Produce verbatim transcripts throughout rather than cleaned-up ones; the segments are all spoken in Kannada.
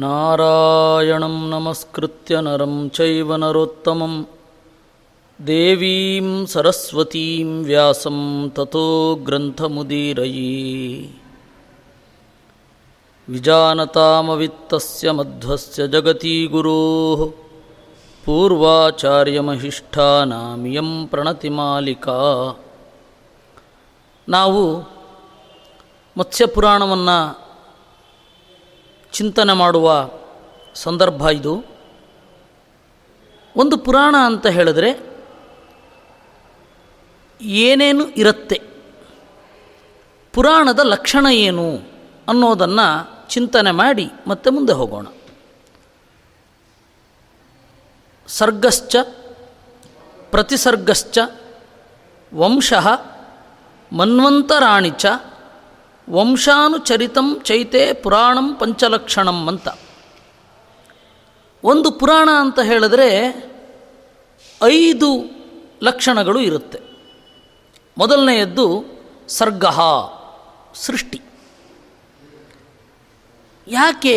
ನಾರಾಯಣಂ ನಮಸ್ಕೃತ್ಯ ನರಂ ಚೈವ ನರೋತ್ತಮಂ ದೇವೀಂ ಸರಸ್ವತೀಂ ವ್ಯಾಸಂ ತಥೋ ಗ್ರಂಥಮುದೀರಯೇ. ವಿಜಾನತಾಮವಿತ್ತಸ್ಯ ಮಧ್ವಸ್ಯ ಜಗತಿ ಗುರೋಃ ಪೂರ್ವಾಚಾರ್ಯಮಹಿಷ್ಠಾನಾಂ ಯಂ ಪ್ರಣತಿ ಮಾಲಿಕಾ. ನಾವು ಮತ್ಸ್ಯಪುರಾಣವನ್ನು ಚಿಂತನೆ ಮಾಡುವ ಸಂದರ್ಭ ಇದು. ಒಂದು ಪುರಾಣ ಅಂತ ಹೇಳಿದ್ರೆ ಏನೇನು ಇರುತ್ತೆ, ಪುರಾಣದ ಲಕ್ಷಣ ಏನು ಅನ್ನೋದನ್ನು ಚಿಂತನೆ ಮಾಡಿ ಮತ್ತೆ ಮುಂದೆ ಹೋಗೋಣ. ಸರ್ಗಶ್ಚ ಪ್ರತಿಸರ್ಗಶ್ಚ ವಂಶಃ ಮನ್ವಂತರಾಣಿ ಚ ವಂಶಾನುಚರಿತಂ ಚೈತೆ ಪುರಾಣಂ ಪಂಚಲಕ್ಷಣಂ ಅಂತ. ಒಂದು ಪುರಾಣ ಅಂತ ಹೇಳಿದ್ರೆ ಐದು ಲಕ್ಷಣಗಳು ಇರುತ್ತೆ. ಮೊದಲನೆಯದ್ದು ಸರ್ಗ, ಸೃಷ್ಟಿ. ಯಾಕೆ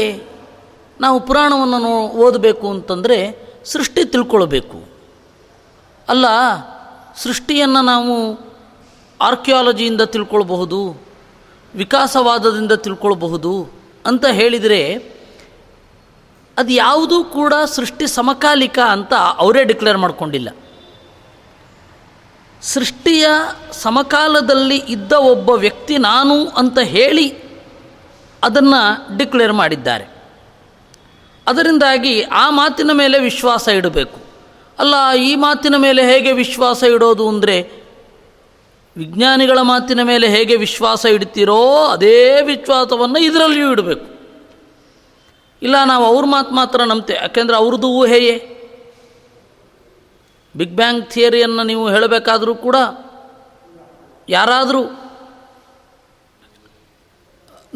ನಾವು ಪುರಾಣವನ್ನು ನೋ ಓದಬೇಕು ಅಂತಂದರೆ ಸೃಷ್ಟಿ ತಿಳ್ಕೊಳ್ಬೇಕು. ಅಲ್ಲ, ಸೃಷ್ಟಿಯನ್ನು ನಾವು ಆರ್ಕಿಯಾಲಜಿಯಿಂದ ತಿಳ್ಕೊಳ್ಬಹುದು, ವಿಕಾಸವಾದದಿಂದ ತಿಳ್ಕೊಳ್ಬಹುದು ಅಂತ ಹೇಳಿದರೆ ಅದು ಯಾವುದೂ ಕೂಡ ಸೃಷ್ಟಿ ಸಮಕಾಲಿಕ ಅಂತ ಅವರೇ ಡಿಕ್ಲೇರ್ ಮಾಡಿಕೊಂಡಿಲ್ಲ. ಸೃಷ್ಟಿಯ ಸಮಕಾಲದಲ್ಲಿ ಇದ್ದ ಒಬ್ಬ ವ್ಯಕ್ತಿ ನಾನು ಅಂತ ಹೇಳಿ ಅದನ್ನು ಡಿಕ್ಲೇರ್ ಮಾಡಿದ್ದಾರೆ. ಅದರಿಂದಾಗಿ ಆ ಮಾತಿನ ಮೇಲೆ ವಿಶ್ವಾಸ ಇಡಬೇಕು. ಅಲ್ಲ, ಈ ಮಾತಿನ ಮೇಲೆ ಹೇಗೆ ವಿಶ್ವಾಸ ಇಡೋದು ಅಂದರೆ, ವಿಜ್ಞಾನಿಗಳ ಮಾತಿನ ಮೇಲೆ ಹೇಗೆ ವಿಶ್ವಾಸ ಇಡ್ತೀರೋ ಅದೇ ವಿಶ್ವಾಸವನ್ನು ಇದರಲ್ಲಿಯೂ ಇಡಬೇಕು. ಇಲ್ಲ, ನಾವು ಅವ್ರ ಮಾತು ಮಾತ್ರ ನಂಬ್ತೇವೆ, ಯಾಕೆಂದರೆ ಅವ್ರದ್ದು ಊಹೆಯೇ. ಬಿಗ್ ಬ್ಯಾಂಗ್ ಥಿಯರಿಯನ್ನು ನೀವು ಹೇಳಬೇಕಾದರೂ ಕೂಡ ಯಾರಾದರೂ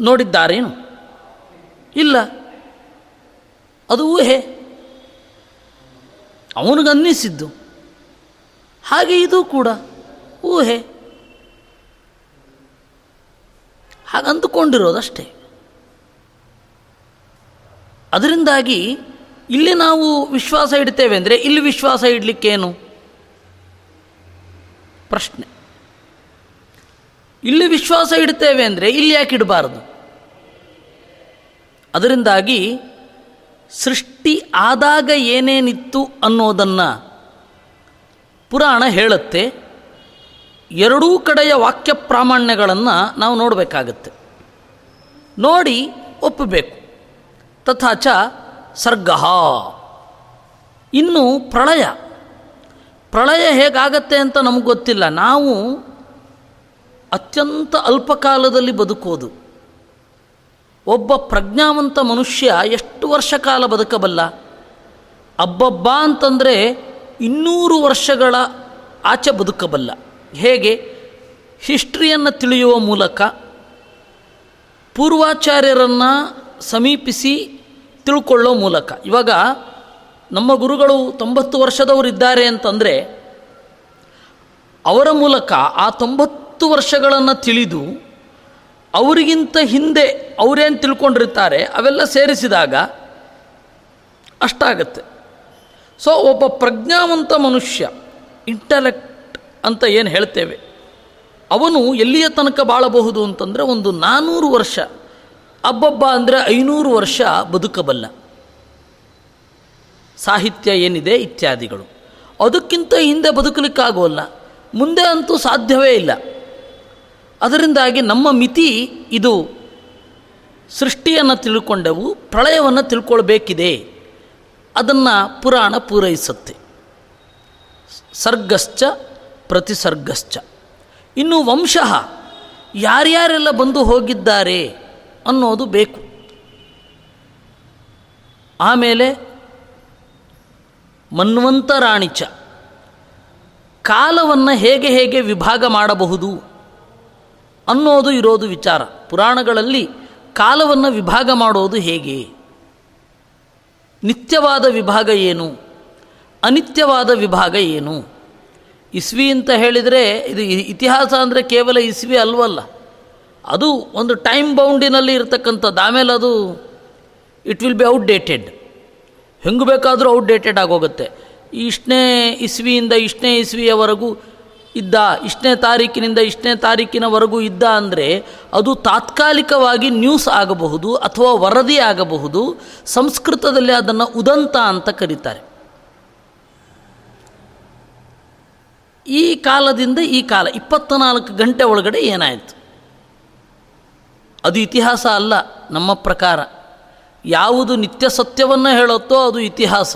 ನೋಡಿದ್ದಾರೇನು? ಇಲ್ಲ, ಅದು ಊಹೆ, ಅವನಿಗನ್ನಿಸಿದ್ದು. ಹಾಗೆ ಇದು ಕೂಡ ಊಹೆ, ಹಾಗಂದುಕೊಂಡಿರೋದಷ್ಟೇ. ಅದರಿಂದಾಗಿ ಇಲ್ಲಿ ನಾವು ವಿಶ್ವಾಸ ಇಡ್ತೇವೆ ಅಂದರೆ ಇಲ್ಲಿ ವಿಶ್ವಾಸ ಇಡಲಿಕ್ಕೇನು ಪ್ರಶ್ನೆ? ಇಲ್ಲಿ ವಿಶ್ವಾಸ ಇಡ್ತೇವೆ ಅಂದರೆ ಇಲ್ಲಿ ಯಾಕೆ ಇಡಬಾರ್ದು? ಅದರಿಂದಾಗಿ ಸೃಷ್ಟಿ ಆದಾಗ ಏನೇನಿತ್ತು ಅನ್ನೋದನ್ನು ಪುರಾಣ ಹೇಳುತ್ತೆ. ಎರಡೂ ಕಡೆಯ ವಾಕ್ಯ ಪ್ರಾಮಾಣ್ಯಗಳನ್ನು ನಾವು ನೋಡಬೇಕಾಗತ್ತೆ, ನೋಡಿ ಒಪ್ಪಬೇಕು. ತಥಾಚ ಸರ್ಗ. ಇನ್ನು ಪ್ರಳಯ. ಪ್ರಳಯ ಹೇಗಾಗತ್ತೆ ಅಂತ ನಮ್ಗೆ ಗೊತ್ತಿಲ್ಲ. ನಾವು ಅತ್ಯಂತ ಅಲ್ಪಕಾಲದಲ್ಲಿ ಬದುಕೋದು. ಒಬ್ಬ ಪ್ರಜ್ಞಾವಂತ ಮನುಷ್ಯ ಎಷ್ಟು ವರ್ಷ ಕಾಲ ಬದುಕಬಲ್ಲ? ಅಬ್ಬಬ್ಬ ಅಂತಂದರೆ ಇನ್ನೂರು ವರ್ಷಗಳ ಆಚೆ ಬದುಕಬಲ್ಲ. ಹೇಗೆ? ಹಿಸ್ಟ್ರಿಯನ್ನು ತಿಳಿಯುವ ಮೂಲಕ, ಪೂರ್ವಾಚಾರ್ಯರನ್ನು ಸಮೀಪಿಸಿ ತಿಳ್ಕೊಳ್ಳೋ ಮೂಲಕ. ಇವಾಗ ನಮ್ಮ ಗುರುಗಳು ತೊಂಬತ್ತು ವರ್ಷದವರಿದ್ದಾರೆ ಅಂತಂದರೆ ಅವರ ಮೂಲಕ ಆ ತೊಂಬತ್ತು ವರ್ಷಗಳನ್ನು ತಿಳಿದು, ಅವರಿಗಿಂತ ಹಿಂದೆ ಅವರೇನು ತಿಳ್ಕೊಂಡಿರ್ತಾರೆ ಅವೆಲ್ಲ ಸೇರಿಸಿದಾಗ ಅಷ್ಟಾಗತ್ತೆ. ಸೊ, ಒಬ್ಬ ಪ್ರಜ್ಞಾವಂತ ಮನುಷ್ಯ, ಇಂಟಲೆಕ್ಟ್ ಅಂತ ಏನು ಹೇಳ್ತೇವೆ, ಅವನು ಎಲ್ಲಿಯ ತನಕ ಬಾಳಬಹುದು ಅಂತಂದರೆ ಒಂದು ನಾನ್ನೂರು ವರ್ಷ, ಅಬ್ಬಬ್ಬ ಅಂದರೆ ಐನೂರು ವರ್ಷ ಬದುಕಬಲ್ಲ. ಸಾಹಿತ್ಯ ಏನಿದೆ ಇತ್ಯಾದಿಗಳು, ಅದಕ್ಕಿಂತ ಹಿಂದೆ ಬದುಕಲಿಕ್ಕಾಗೋಲ್ಲ, ಮುಂದೆ ಅಂತೂ ಸಾಧ್ಯವೇ ಇಲ್ಲ. ಅದರಿಂದಾಗಿ ನಮ್ಮ ಮಿತಿ ಇದು. ಸೃಷ್ಟಿಯನ್ನು ತಿಳ್ಕೊಂಡೆವು, ಪ್ರಳಯವನ್ನು ತಿಳ್ಕೊಳ್ಬೇಕಿದೆ, ಅದನ್ನು ಪುರಾಣ ಪೂರೈಸುತ್ತೆ. ಸರ್ಗಶ್ಚ ಪ್ರತಿಸರ್ಗಶ್ಚ. ಇನ್ನು ವಂಶಃ, ಯಾರ್ಯಾರೆಲ್ಲ ಬಂದು ಹೋಗಿದ್ದಾರೆ ಅನ್ನೋದು ಬೇಕು. ಆಮೇಲೆ ಮನ್ವಂತರಾಣಿಚ, ಕಾಲವನ್ನು ಹೇಗೆ ಹೇಗೆ ವಿಭಾಗ ಮಾಡಬಹುದು ಅನ್ನೋದು ಇರೋದು ವಿಚಾರ. ಪುರಾಣಗಳಲ್ಲಿ ಕಾಲವನ್ನು ವಿಭಾಗ ಮಾಡೋದು ಹೇಗೆ, ನಿತ್ಯವಾದ ವಿಭಾಗ ಏನು, ಅನಿತ್ಯವಾದ ವಿಭಾಗ ಏನು. ಇಸ್ವಿ ಅಂತ ಹೇಳಿದರೆ ಇದು ಇತಿಹಾಸ ಅಂದರೆ ಕೇವಲ ಇಸ್ವಿ ಅಲ್ವಲ್ಲ, ಅದು ಒಂದು ಟೈಮ್ ಬೌಂಡಿನಲ್ಲಿ ಇರತಕ್ಕಂಥದ್ದು. ಆಮೇಲೆ ಅದು ಇಟ್ ವಿಲ್ ಬಿ ಔಟ್ಡೇಟೆಡ್, ಹೆಂಗೆ ಬೇಕಾದರೂ ಔಟ್ಡೇಟೆಡ್ ಆಗೋಗುತ್ತೆ. ಇಷ್ಟನೇ ಇಸ್ವಿಯಿಂದ ಇಷ್ಟನೇ ಇಸ್ವಿಯವರೆಗೂ ಇದ್ದ, ಇಷ್ಟನೇ ತಾರೀಕಿನಿಂದ ಇಷ್ಟನೇ ತಾರೀಕಿನವರೆಗೂ ಇದ್ದ ಅಂದರೆ ಅದು ತಾತ್ಕಾಲಿಕವಾಗಿ ನ್ಯೂಸ್ ಆಗಬಹುದು ಅಥವಾ ವರದಿ ಆಗಬಹುದು. ಸಂಸ್ಕೃತದಲ್ಲಿ ಅದನ್ನು ಉದಂತ ಅಂತ ಕರೀತಾರೆ. ಈ ಕಾಲದಿಂದ ಈ ಕಾಲ ಇಪ್ಪತ್ತ್ನಾಲ್ಕು ಗಂಟೆ ಒಳಗಡೆ ಏನಾಯಿತು ಅದು ಇತಿಹಾಸ ಅಲ್ಲ ನಮ್ಮ ಪ್ರಕಾರ. ಯಾವುದು ನಿತ್ಯ ಸತ್ಯವನ್ನು ಹೇಳುತ್ತೋ ಅದು ಇತಿಹಾಸ.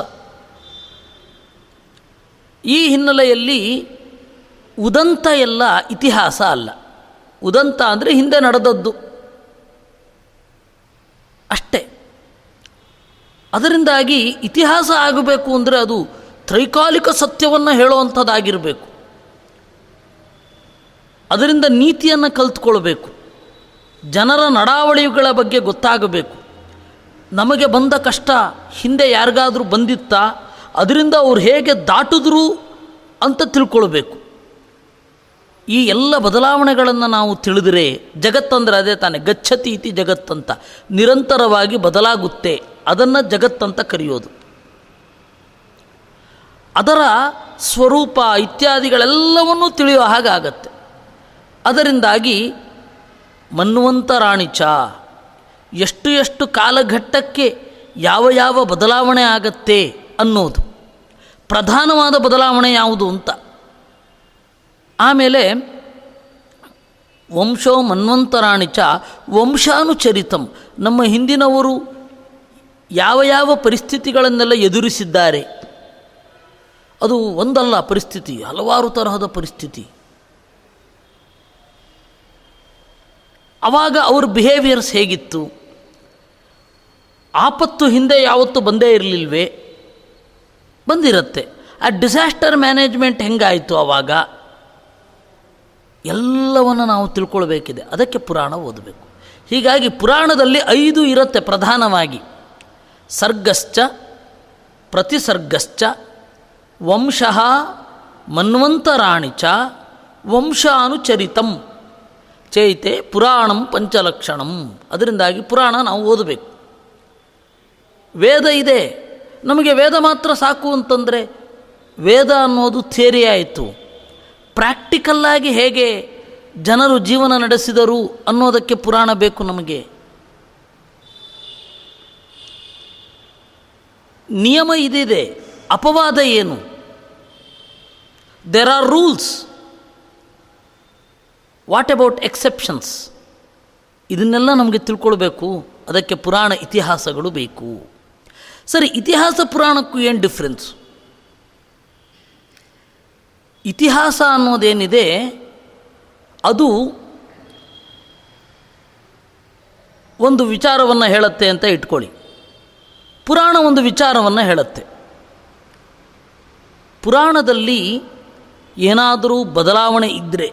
ಈ ಹಿನ್ನೆಲೆಯಲ್ಲಿ ಉದಂತ ಎಲ್ಲ ಇತಿಹಾಸ ಅಲ್ಲ. ಉದಂತ ಅಂದರೆ ಹಿಂದೆ ನಡೆದದ್ದು ಅಷ್ಟೇ. ಅದರಿಂದಾಗಿ ಇತಿಹಾಸ ಆಗಬೇಕು ಅಂದರೆ ಅದು ತ್ರೈಕಾಲಿಕ ಸತ್ಯವನ್ನು ಹೇಳುವಂಥದ್ದಾಗಿರಬೇಕು. ಅದರಿಂದ ನೀತಿಯನ್ನು ಕಲಿತ್ಕೊಳ್ಬೇಕು, ಜನರ ನಡಾವಳಿಗಳ ಬಗ್ಗೆ ಗೊತ್ತಾಗಬೇಕು. ನಮಗೆ ಬಂದ ಕಷ್ಟ ಹಿಂದೆ ಯಾರಿಗಾದರೂ ಬಂದಿತ್ತಾ, ಅದರಿಂದ ಅವ್ರು ಹೇಗೆ ದಾಟಿದ್ರು ಅಂತ ತಿಳ್ಕೊಳ್ಬೇಕು. ಈ ಎಲ್ಲ ಬದಲಾವಣೆಗಳನ್ನು ನಾವು ತಿಳಿದರೆ, ಜಗತ್ತಂದರೆ ಅದೇ ತಾನೇ, ಗಚ್ಚತಿ ಇತಿ ಜಗತ್ತಂತ, ನಿರಂತರವಾಗಿ ಬದಲಾಗುತ್ತೆ, ಅದನ್ನು ಜಗತ್ತಂತ ಕರೆಯೋದು. ಅದರ ಸ್ವರೂಪ ಇತ್ಯಾದಿಗಳೆಲ್ಲವನ್ನೂ ತಿಳಿಯೋ ಹಾಗಾಗತ್ತೆ. ಅದರಿಂದಾಗಿ ಮನ್ವಂತ ರಾಣಿಚ, ಎಷ್ಟು ಎಷ್ಟು ಕಾಲಘಟ್ಟಕ್ಕೆ ಯಾವ ಯಾವ ಬದಲಾವಣೆ ಆಗತ್ತೆ ಅನ್ನೋದು, ಪ್ರಧಾನವಾದ ಬದಲಾವಣೆ ಯಾವುದು ಅಂತ. ಆಮೇಲೆ ವಂಶೋ ಮನ್ವಂತರಾಣಿಚ ವಂಶಾನುಚರಿತಂ, ನಮ್ಮ ಹಿಂದಿನವರು ಯಾವ ಯಾವ ಪರಿಸ್ಥಿತಿಗಳನ್ನೆಲ್ಲ ಎದುರಿಸಿದ್ದಾರೆ. ಅದು ಒಂದಲ್ಲ ಪರಿಸ್ಥಿತಿ, ಹಲವಾರು ತರಹದ ಪರಿಸ್ಥಿತಿ. ಆವಾಗ ಅವ್ರ ಬಿಹೇವಿಯರ್ಸ್ ಹೇಗಿತ್ತು? ಆಪತ್ತು ಹಿಂದೆ ಯಾವತ್ತೂ ಬಂದೇ ಇರಲಿಲ್ವೇ? ಬಂದಿರುತ್ತೆ. ಆ ಡಿಸಾಸ್ಟರ್ ಮ್ಯಾನೇಜ್ಮೆಂಟ್ ಹೆಂಗಾಯಿತು ಆವಾಗ, ಎಲ್ಲವನ್ನು ನಾವು ತಿಳ್ಕೊಳ್ಬೇಕಿದೆ. ಅದಕ್ಕೆ ಪುರಾಣ ಓದಬೇಕು. ಹೀಗಾಗಿ ಪುರಾಣದಲ್ಲಿ ಐದು ಇರುತ್ತೆ ಪ್ರಧಾನವಾಗಿ: ಸರ್ಗಶ್ಚ, ಪ್ರತಿಸರ್ಗಶ್ಚ, ವಂಶಃ ಮನ್ವಂತರಾಣಿಚ, ವಂಶಾನುಚರಿತಂ ಚೈತೆ ಪುರಾಣಂ ಪಂಚಲಕ್ಷಣಂ. ಅದರಿಂದಾಗಿ ಪುರಾಣ ನಾವು ಓದಬೇಕು. ವೇದ ಇದೆ, ನಮಗೆ ವೇದ ಮಾತ್ರ ಸಾಕು ಅಂತಂದರೆ ವೇದ ಅನ್ನೋದು ಥಿಯರಿ ಆಯಿತು. ಪ್ರಾಕ್ಟಿಕಲ್ಲಾಗಿ ಹೇಗೆ ಜನರು ಜೀವನ ನಡೆಸಿದರು ಅನ್ನೋದಕ್ಕೆ ಪುರಾಣ ಬೇಕು ನಮಗೆ. ನಿಯಮ ಇದಿದೆ, ಅಪವಾದ ಏನು? There are rules, what about exceptions? ಇದನ್ನೆಲ್ಲ ನಮಗೆ ತಿಳ್ಕೊಳ್ಬೇಕು. ಅದಕ್ಕೆ ಪುರಾಣ ಇತಿಹಾಸಗಳು ಬೇಕು. ಸರಿ, ಇತಿಹಾಸ ಪುರಾಣಕ್ಕೂ ಏನು ಡಿಫ್ರೆನ್ಸ್? ಇತಿಹಾಸ ಅನ್ನೋದೇನಿದೆ ಅದು ಒಂದು ವಿಚಾರವನ್ನು ಹೇಳುತ್ತೆ ಅಂತ ಇಟ್ಕೊಳ್ಳಿ. ಪುರಾಣ ಒಂದು ವಿಚಾರವನ್ನು ಹೇಳುತ್ತೆ. ಪುರಾಣದಲ್ಲಿ ಏನಾದರೂ ಬದಲಾವಣೆ ಇದ್ದರೆ,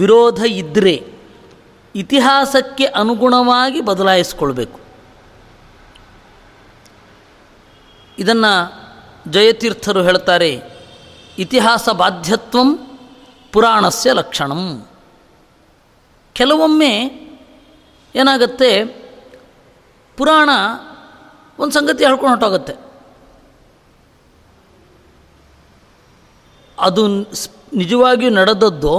ವಿರೋಧ ಇದ್ದರೆ ಇತಿಹಾಸಕ್ಕೆ ಅನುಗುಣವಾಗಿ ಬದಲಾಯಿಸ್ಕೊಳ್ಬೇಕು. ಇದನ್ನು ಜಯತೀರ್ಥರು ಹೇಳ್ತಾರೆ, ಇತಿಹಾಸ ಬಾಧ್ಯತ್ವಂ ಪುರಾಣಸ್ಯ ಲಕ್ಷಣಂ. ಕೆಲವೊಮ್ಮೆ ಏನಾಗುತ್ತೆ, ಪುರಾಣ ಒಂದು ಸಂಗತಿ ಹೇಳ್ಕೊಂಡು ಹೊರಟೋಗುತ್ತೆ, ಅದು ನಿಜವಾಗಿಯೂ ನಡೆದದ್ದು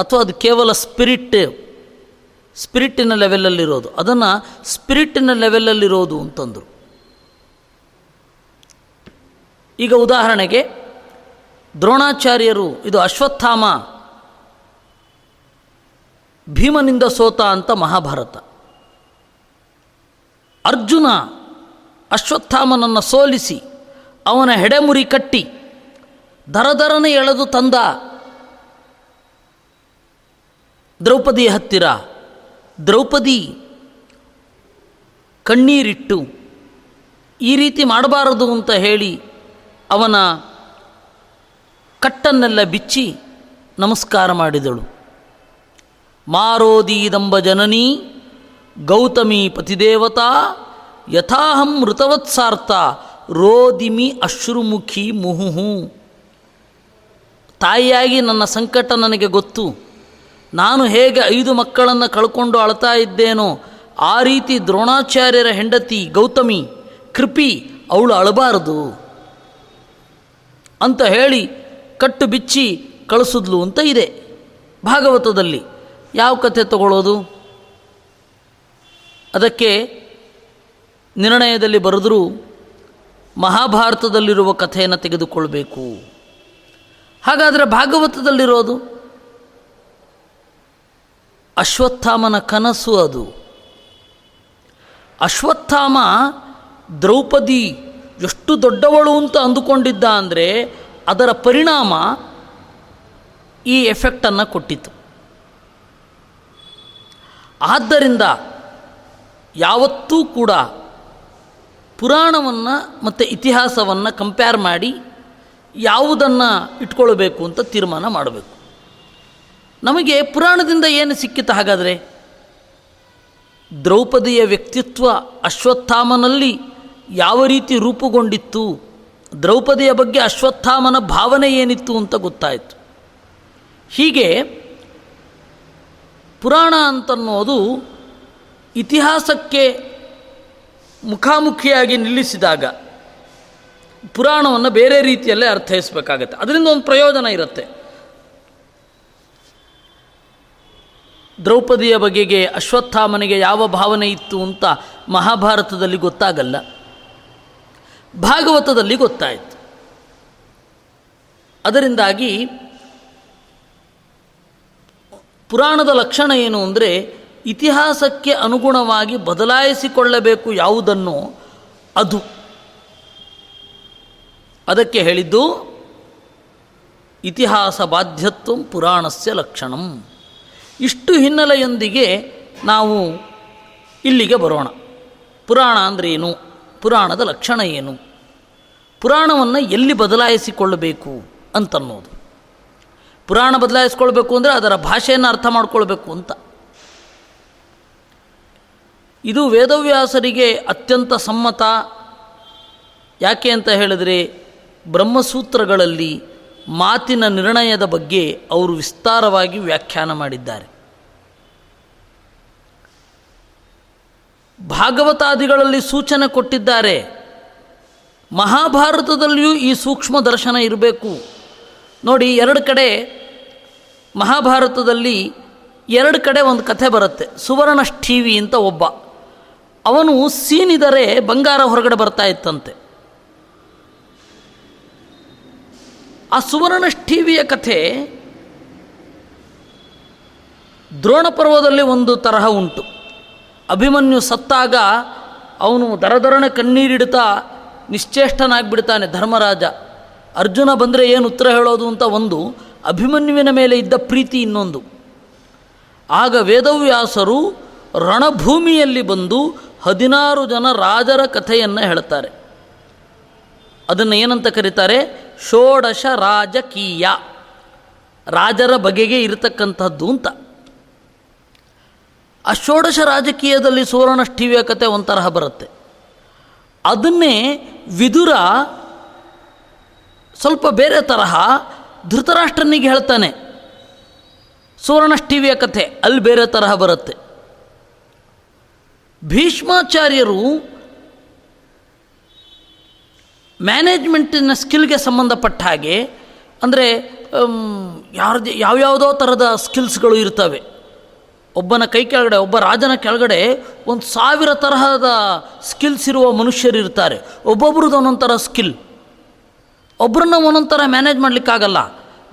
ಅಥವಾ ಅದು ಕೇವಲ ಸ್ಪಿರಿಟ್ ಸ್ಪಿರಿಟಿನ ಲೆವೆಲಲ್ಲಿರೋದು, ಅದನ್ನು ಸ್ಪಿರಿಟಿನ ಲೆವೆಲಲ್ಲಿರೋದು ಅಂತಂದರು. ಈಗ ಉದಾಹರಣೆಗೆ ದ್ರೋಣಾಚಾರ್ಯರು, ಇದು ಅಶ್ವತ್ಥಾಮ ಭೀಮನಿಂದ ಸೋತ ಅಂತ ಮಹಾಭಾರತ. ಅರ್ಜುನ ಅಶ್ವತ್ಥಾಮನನ್ನು ಸೋಲಿಸಿ ಅವನ ಹೆಡೆಮುರಿ ಕಟ್ಟಿ ದರದರನೆ ಎಳೆದು ತಂದ ದ್ರೌಪದಿ ಹತ್ತಿರ. ದ್ರೌಪದಿ ಕಣ್ಣೀರಿಟ್ಟು ಈ ರೀತಿ ಮಾಡಬಾರದು ಅಂತ ಹೇಳಿ ಅವನ ಕಟ್ಟನ್ನೆಲ್ಲ ಬಿಚ್ಚಿ ನಮಸ್ಕಾರ ಮಾಡಿದಳು. ಮಾರೋದೀದಂಬ ಜನನೀ ಗೌತಮಿ ಪತಿದೇವತಾ ಯಥಾಹಂ ಮೃತವತ್ಸಾರ್ಥ ರೋದಿಮಿ ಅಶ್ರುಮುಖಿ ಮುಹುಹು. ತಾಯಿಯಾಗಿ ನನ್ನ ಸಂಕಟ ನನಗೆ ಗೊತ್ತು, ನಾನು ಹೇಗೆ ಐದು ಮಕ್ಕಳನ್ನು ಕಳ್ಕೊಂಡು ಅಳ್ತಾ ಇದ್ದೇನೋ ಆ ರೀತಿ ದ್ರೋಣಾಚಾರ್ಯರ ಹೆಂಡತಿ ಗೌತಮಿ ಕೃಪಿ ಅವಳು ಅಳಬಾರದು ಅಂತ ಹೇಳಿ ಕಟ್ಟು ಬಿಚ್ಚಿ ಕಳಿಸಿದ್ಲು ಅಂತ ಇದೆ ಭಾಗವತದಲ್ಲಿ. ಯಾವ ಕಥೆ ತಗೊಳ್ಳೋದು? ಅದಕ್ಕೆ ನಿರ್ಣಯದಲ್ಲಿ ಬರೆದರೂ ಮಹಾಭಾರತದಲ್ಲಿರುವ ಕಥೆಯನ್ನು ತೆಗೆದುಕೊಳ್ಬೇಕು. ಹಾಗಾದರೆ ಭಾಗವತದಲ್ಲಿರೋದು ಅಶ್ವತ್ಥಾಮನ ಕನಸು. ಅದು ಅಶ್ವತ್ಥಾಮ ದ್ರೌಪದಿ ಎಷ್ಟು ದೊಡ್ಡವಳು ಅಂತ ಅಂದುಕೊಂಡಿದ್ದ ಅಂದರೆ ಅದರ ಪರಿಣಾಮ ಈ ಎಫೆಕ್ಟನ್ನು ಕೊಟ್ಟಿತು. ಆದ್ದರಿಂದ ಯಾವತ್ತೂ ಕೂಡ ಪುರಾಣವನ್ನು ಮತ್ತು ಇತಿಹಾಸವನ್ನು ಕಂಪೇರ್ ಮಾಡಿ ಯಾವುದನ್ನು ಇಟ್ಕೊಳ್ಬೇಕು ಅಂತ ತೀರ್ಮಾನ ಮಾಡಬೇಕು. ನಮಗೆ ಪುರಾಣದಿಂದ ಏನು ಸಿಕ್ಕಿತು? ಹಾಗಾದರೆ ದ್ರೌಪದಿಯ ವ್ಯಕ್ತಿತ್ವ ಅಶ್ವತ್ಥಾಮನಲ್ಲಿ ಯಾವ ರೀತಿ ರೂಪುಗೊಂಡಿತ್ತು, ದ್ರೌಪದಿಯ ಬಗ್ಗೆ ಅಶ್ವತ್ಥಾಮನ ಭಾವನೆ ಏನಿತ್ತು ಅಂತ ಗೊತ್ತಾಯಿತು. ಹೀಗೆ ಪುರಾಣ ಅಂತನ್ನೋದು ಇತಿಹಾಸಕ್ಕೆ ಮುಖಾಮುಖಿಯಾಗಿ ನಿಲ್ಲಿಸಿದಾಗ ಪುರಾಣವನ್ನು ಬೇರೆ ರೀತಿಯಲ್ಲೇ ಅರ್ಥೈಸಬೇಕಾಗತ್ತೆ. ಅದರಿಂದ ಒಂದು ಪ್ರಯೋಜನ ಇರುತ್ತೆ. ದ್ರೌಪದಿಯ ಬಗೆಗೆ ಅಶ್ವತ್ಥಾಮನಿಗೆ ಯಾವ ಭಾವನೆ ಇತ್ತು ಅಂತ ಮಹಾಭಾರತದಲ್ಲಿ ಗೊತ್ತಾಗಲ್ಲ, ಭಾಗವತದಲ್ಲಿ ಗೊತ್ತಾಯಿತು. ಅದರಿಂದಾಗಿ ಪುರಾಣದ ಲಕ್ಷಣ ಏನು ಅಂದರೆ ಇತಿಹಾಸಕ್ಕೆ ಅನುಗುಣವಾಗಿ ಬದಲಾಯಿಸಿಕೊಳ್ಳಬೇಕು ಯಾವುದನ್ನು ಅದು. ಅದಕ್ಕೆ ಹೇಳಿದ್ದು ಇತಿಹಾಸ ಬಾಧ್ಯತ್ವ ಪುರಾಣಸ್ಯ ಲಕ್ಷಣಂ. ಇಷ್ಟು ಹಿನ್ನೆಲೆಯೊಂದಿಗೆ ನಾವು ಇಲ್ಲಿಗೆ ಬರೋಣ. ಪುರಾಣ ಅಂದ್ರೇನು, ಪುರಾಣದ ಲಕ್ಷಣ ಏನು, ಪುರಾಣವನ್ನು ಎಲ್ಲಿ ಬದಲಾಯಿಸಿಕೊಳ್ಳಬೇಕು ಅಂತನ್ನೋದು. ಪುರಾಣ ಬದಲಾಯಿಸ್ಕೊಳ್ಬೇಕು ಅಂದರೆ ಅದರ ಭಾಷೆಯನ್ನು ಅರ್ಥ ಮಾಡ್ಕೊಳ್ಬೇಕು ಅಂತ. ಇದು ವೇದವ್ಯಾಸರಿಗೆ ಅತ್ಯಂತ ಸಮ್ಮತ. ಯಾಕೆ ಅಂತ ಹೇಳಿದರೆ ಬ್ರಹ್ಮಸೂತ್ರಗಳಲ್ಲಿ ಮಾತಿನ ನಿರ್ಣಯದ ಬಗ್ಗೆ ಅವರು ವಿಸ್ತಾರವಾಗಿ ವ್ಯಾಖ್ಯಾನ ಮಾಡಿದ್ದಾರೆ. ಭಾಗವತಾದಿಗಳಲ್ಲಿ ಸೂಚನೆ ಕೊಟ್ಟಿದ್ದಾರೆ. ಮಹಾಭಾರತದಲ್ಲಿಯೂ ಈ ಸೂಕ್ಷ್ಮ ದರ್ಶನ ಇರಬೇಕು. ನೋಡಿ, ಎರಡು ಕಡೆ ಮಹಾಭಾರತದಲ್ಲಿ ಎರಡು ಕಡೆ ಒಂದು ಕಥೆ ಬರುತ್ತೆ. ಸುವರ್ಣಷ್ಠೀವಿ ಅಂತ ಒಬ್ಬ, ಅವನು ಸೀನಿದರೆ ಬಂಗಾರ ಹೊರಗಡೆ ಬರ್ತಾ ಇತ್ತಂತೆ. ಆ ಸುವರ್ಣಷ್ಠೀವಿಯ ಕಥೆ ದ್ರೋಣ ಪರ್ವದಲ್ಲಿ ಒಂದು ತರಹ ಉಂಟು. ಅಭಿಮನ್ಯು ಸತ್ತಾಗ ಅವನು ದರದರನೆ ಕಣ್ಣೀರಿಡ್ತಾ ನಿಶ್ಚೇಷ್ಟನಾಗಿಬಿಡ್ತಾನೆ ಧರ್ಮರಾಜ. ಅರ್ಜುನ ಬಂದರೆ ಏನು ಉತ್ತರ ಹೇಳೋದು ಅಂತ ಒಂದು, ಅಭಿಮನ್ಯುವಿನ ಮೇಲೆ ಇದ್ದ ಪ್ರೀತಿ ಇನ್ನೊಂದು. ಆಗ ವೇದವ್ಯಾಸರು ರಣಭೂಮಿಯಲ್ಲಿ ಬಂದು ಹದಿನಾರು ಜನ ರಾಜರ ಕಥೆಯನ್ನು ಹೇಳ್ತಾರೆ. ಅದನ್ನು ಏನಂತ ಕರೀತಾರೆ? ಷೋಡಶ ರಾಜಕೀಯ, ರಾಜರ ಬಗೆಗೆ ಇರತಕ್ಕಂಥದ್ದು ಅಂತ. ಆ ಷೋಡಶ ರಾಜಕೀಯದಲ್ಲಿ ಸುವರ್ಣಷ್ಠೀವಿಯ ಕಥೆ ಒಂಥರಹ ಬರುತ್ತೆ. ಅದನ್ನೇ ವಿದುರ ಸ್ವಲ್ಪ ಬೇರೆ ತರಹ ಧೃತರಾಷ್ಟ್ರನಿಗೆ ಹೇಳ್ತಾನೆ. ಸುವರ್ಣಷ್ಠೀವಿಯ ಕಥೆ ಅಲ್ಲಿ ಬೇರೆ ತರಹ ಬರುತ್ತೆ. ಭೀಷ್ಮಾಚಾರ್ಯರು ಮ್ಯಾನೇಜ್ಮೆಂಟಿನ ಸ್ಕಿಲ್ಗೆ ಸಂಬಂಧಪಟ್ಟ ಹಾಗೆ, ಅಂದರೆ ಯಾರ್ದು ಯಾವ್ಯಾವುದೋ ಥರದ ಸ್ಕಿಲ್ಸ್ಗಳು ಇರ್ತವೆ. ಒಬ್ಬನ ಕೈ ಕೆಳಗಡೆ, ಒಬ್ಬ ರಾಜನ ಕೆಳಗಡೆ ಒಂದು ಸಾವಿರ ತರಹದ ಸ್ಕಿಲ್ಸ್ ಇರುವ ಮನುಷ್ಯರಿರ್ತಾರೆ. ಒಬ್ಬೊಬ್ರದ್ದು ಒಂದೊಂಥರ ಸ್ಕಿಲ್, ಒಬ್ಬರನ್ನ ಒಂದೊಂಥರ ಮ್ಯಾನೇಜ್ ಮಾಡಲಿಕ್ಕಾಗಲ್ಲ.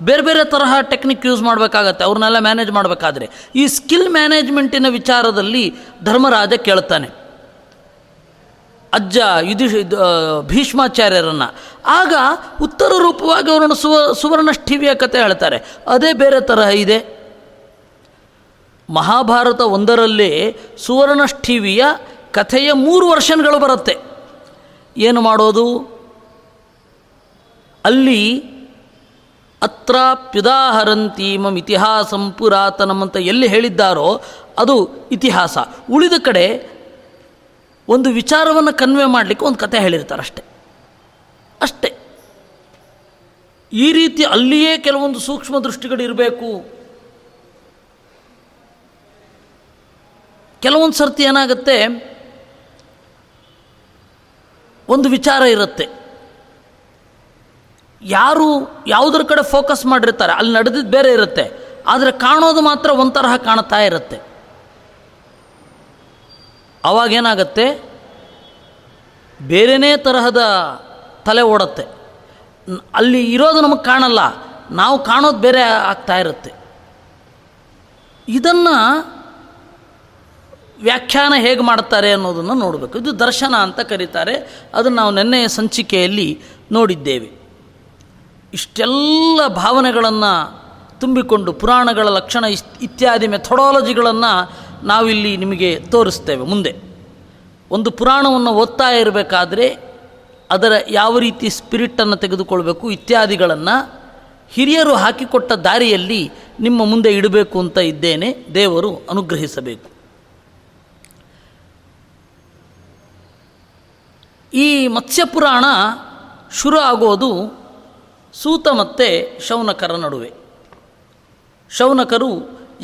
ಬೇರೆ ಬೇರೆ ತರಹ ಟೆಕ್ನಿಕ್ ಯೂಸ್ ಮಾಡಬೇಕಾಗತ್ತೆ ಅವ್ರನ್ನೆಲ್ಲ ಮ್ಯಾನೇಜ್ ಮಾಡಬೇಕಾದ್ರೆ. ಈ ಸ್ಕಿಲ್ ಮ್ಯಾನೇಜ್ಮೆಂಟಿನ ವಿಚಾರದಲ್ಲಿ ಧರ್ಮರಾಜ ಕೇಳ್ತಾನೆ ಅಜ್ಜ ಯುಧಿಷ್ ಭೀಷ್ಮಾಚಾರ್ಯರನ್ನು. ಆಗ ಉತ್ತರ ರೂಪವಾಗಿ ಅವರನ್ನು ಸುವ ಸುವರ್ಣಷ್ಠೀವಿಯ ಕಥೆ ಹೇಳ್ತಾರೆ. ಅದೇ ಬೇರೆ ತರಹ ಇದೆ. ಮಹಾಭಾರತ ಒಂದರಲ್ಲೇ ಸುವರ್ಣಷ್ಠೀವಿಯ ಕಥೆಯ ಮೂರು ವರ್ಷನ್ಗಳು ಬರುತ್ತೆ. ಏನು ಮಾಡೋದು? ಅಲ್ಲಿ ಅತ್ರಾಪ್ಯುದಾಹರಂತೀಮಂ ಇತಿಹಾಸಂ ಪುರಾತನಂ ಅಂತ ಎಲ್ಲಿ ಹೇಳಿದ್ದಾರೋ ಅದು ಇತಿಹಾಸ. ಉಳಿದ ಕಡೆ ಒಂದು ವಿಚಾರವನ್ನು ಕನ್ವೆ ಮಾಡಲಿಕ್ಕೆ ಒಂದು ಕಥೆ ಹೇಳಿರ್ತಾರೆ, ಅಷ್ಟೆ ಅಷ್ಟೇ. ಈ ರೀತಿ ಅಲ್ಲಿಯೇ ಕೆಲವೊಂದು ಸೂಕ್ಷ್ಮ ದೃಷ್ಟಿಗಳಿರಬೇಕು. ಕೆಲವೊಂದು ಸರ್ತಿ ಏನಾಗುತ್ತೆ, ಒಂದು ವಿಚಾರ ಇರುತ್ತೆ, ಯಾರು ಯಾವುದ್ರ ಕಡೆ ಫೋಕಸ್ ಮಾಡಿರ್ತಾರೆ ಅಲ್ಲಿ ನಡೆದಿದ್ದು ಬೇರೆ ಇರುತ್ತೆ, ಆದರೆ ಕಾಣೋದು ಮಾತ್ರ ಒಂಥರಹ ಕಾಣ್ತಾ ಇರುತ್ತೆ. ಅವಾಗೇನಾಗತ್ತೆ, ಬೇರೆನೇ ತರಹದ ತಲೆ ಓಡುತ್ತೆ. ಅಲ್ಲಿ ಇರೋದು ನಮಗೆ ಕಾಣಲ್ಲ, ನಾವು ಕಾಣೋದು ಬೇರೆ ಆಗ್ತಾ ಇರುತ್ತೆ. ಇದನ್ನು ವ್ಯಾಖ್ಯಾನ ಹೇಗೆ ಮಾಡ್ತಾರೆ ಅನ್ನೋದನ್ನು ನೋಡಬೇಕು. ಇದು ದರ್ಶನ ಅಂತ ಕರೀತಾರೆ, ಅದನ್ನು ನಾವು ನೆನ್ನೆಯ ಸಂಚಿಕೆಯಲ್ಲಿ ನೋಡಿದ್ದೇವೆ. ಇಷ್ಟೆಲ್ಲ ಭಾವನೆಗಳನ್ನು ತುಂಬಿಕೊಂಡು ಪುರಾಣಗಳ ಲಕ್ಷಣ ಇತ್ಯಾದಿ ಮೆಥಡಾಲಜಿಗಳನ್ನು ನಾವಿಲ್ಲಿ ನಿಮಗೆ ತೋರಿಸ್ತೇವೆ. ಮುಂದೆ ಒಂದು ಪುರಾಣವನ್ನು ಓದ್ತಾ ಇರಬೇಕಾದ್ರೆ ಅದರ ಯಾವ ರೀತಿ ಸ್ಪಿರಿಟನ್ನು ತೆಗೆದುಕೊಳ್ಬೇಕು ಇತ್ಯಾದಿಗಳನ್ನು ಹಿರಿಯರು ಹಾಕಿಕೊಟ್ಟ ದಾರಿಯಲ್ಲಿ ನಿಮ್ಮ ಮುಂದೆ ಇಡಬೇಕು ಅಂತ ಇದ್ದೇನೆ. ದೇವರು ಅನುಗ್ರಹಿಸಬೇಕು. ಈ ಮತ್ಸ್ಯಪುರಾಣ ಶುರು ಆಗೋದು ಸೂತ ಮತ್ತು ಶೌನಕರ ನಡುವೆ. ಶೌನಕರು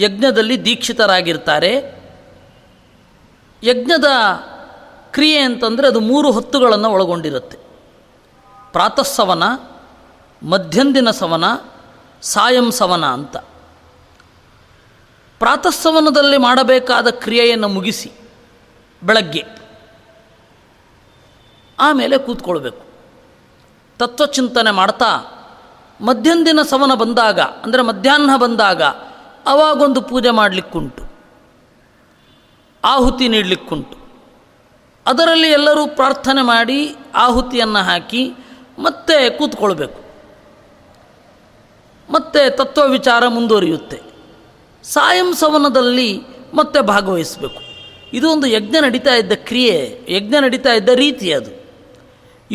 ಯಜ್ಞದಲ್ಲಿ ದೀಕ್ಷಿತರಾಗಿರ್ತಾರೆ. ಯಜ್ಞದ ಕ್ರಿಯೆ ಅಂತಂದರೆ ಅದು ಮೂರು ಹೊತ್ತುಗಳನ್ನು ಒಳಗೊಂಡಿರುತ್ತೆ. ಪ್ರಾತಃ ಸವನ, ಮಧ್ಯಂದಿನ ಸವನ, ಸಾಯಂ ಸವನ ಅಂತ. ಪ್ರಾತಃ ಸವನದಲ್ಲಿ ಮಾಡಬೇಕಾದ ಕ್ರಿಯೆಯನ್ನು ಮುಗಿಸಿ ಬೆಳಗ್ಗೆ ಆಮೇಲೆ ಕೂತ್ಕೊಳ್ಬೇಕು, ತತ್ವಚಿಂತನೆ ಮಾಡ್ತಾ. ಮಧ್ಯಂದಿನ ಸವನ ಬಂದಾಗ ಅಂದರೆ ಮಧ್ಯಾಹ್ನ ಬಂದಾಗ ಅವಾಗೊಂದು ಪೂಜೆ ಮಾಡಲಿಕ್ಕುಂಟು, ಆಹುತಿ ನೀಡಲಿಕ್ಕುಂಟು. ಅದರಲ್ಲಿ ಎಲ್ಲರೂ ಪ್ರಾರ್ಥನೆ ಮಾಡಿ ಆಹುತಿಯನ್ನು ಹಾಕಿ ಮತ್ತೆ ಕೂತ್ಕೊಳ್ಬೇಕು. ಮತ್ತೆ ತತ್ವ ವಿಚಾರ ಮುಂದುವರಿಯುತ್ತೆ. ಸಾಯಂ ಸವನದಲ್ಲಿ ಮತ್ತೆ ಭಾಗವಹಿಸಬೇಕು. ಇದು ಒಂದು ಯಜ್ಞ ನಡೀತಾ ಇದ್ದ ಕ್ರಿಯೆ, ಯಜ್ಞ ನಡೀತಾ ಇದ್ದ ರೀತಿ. ಅದು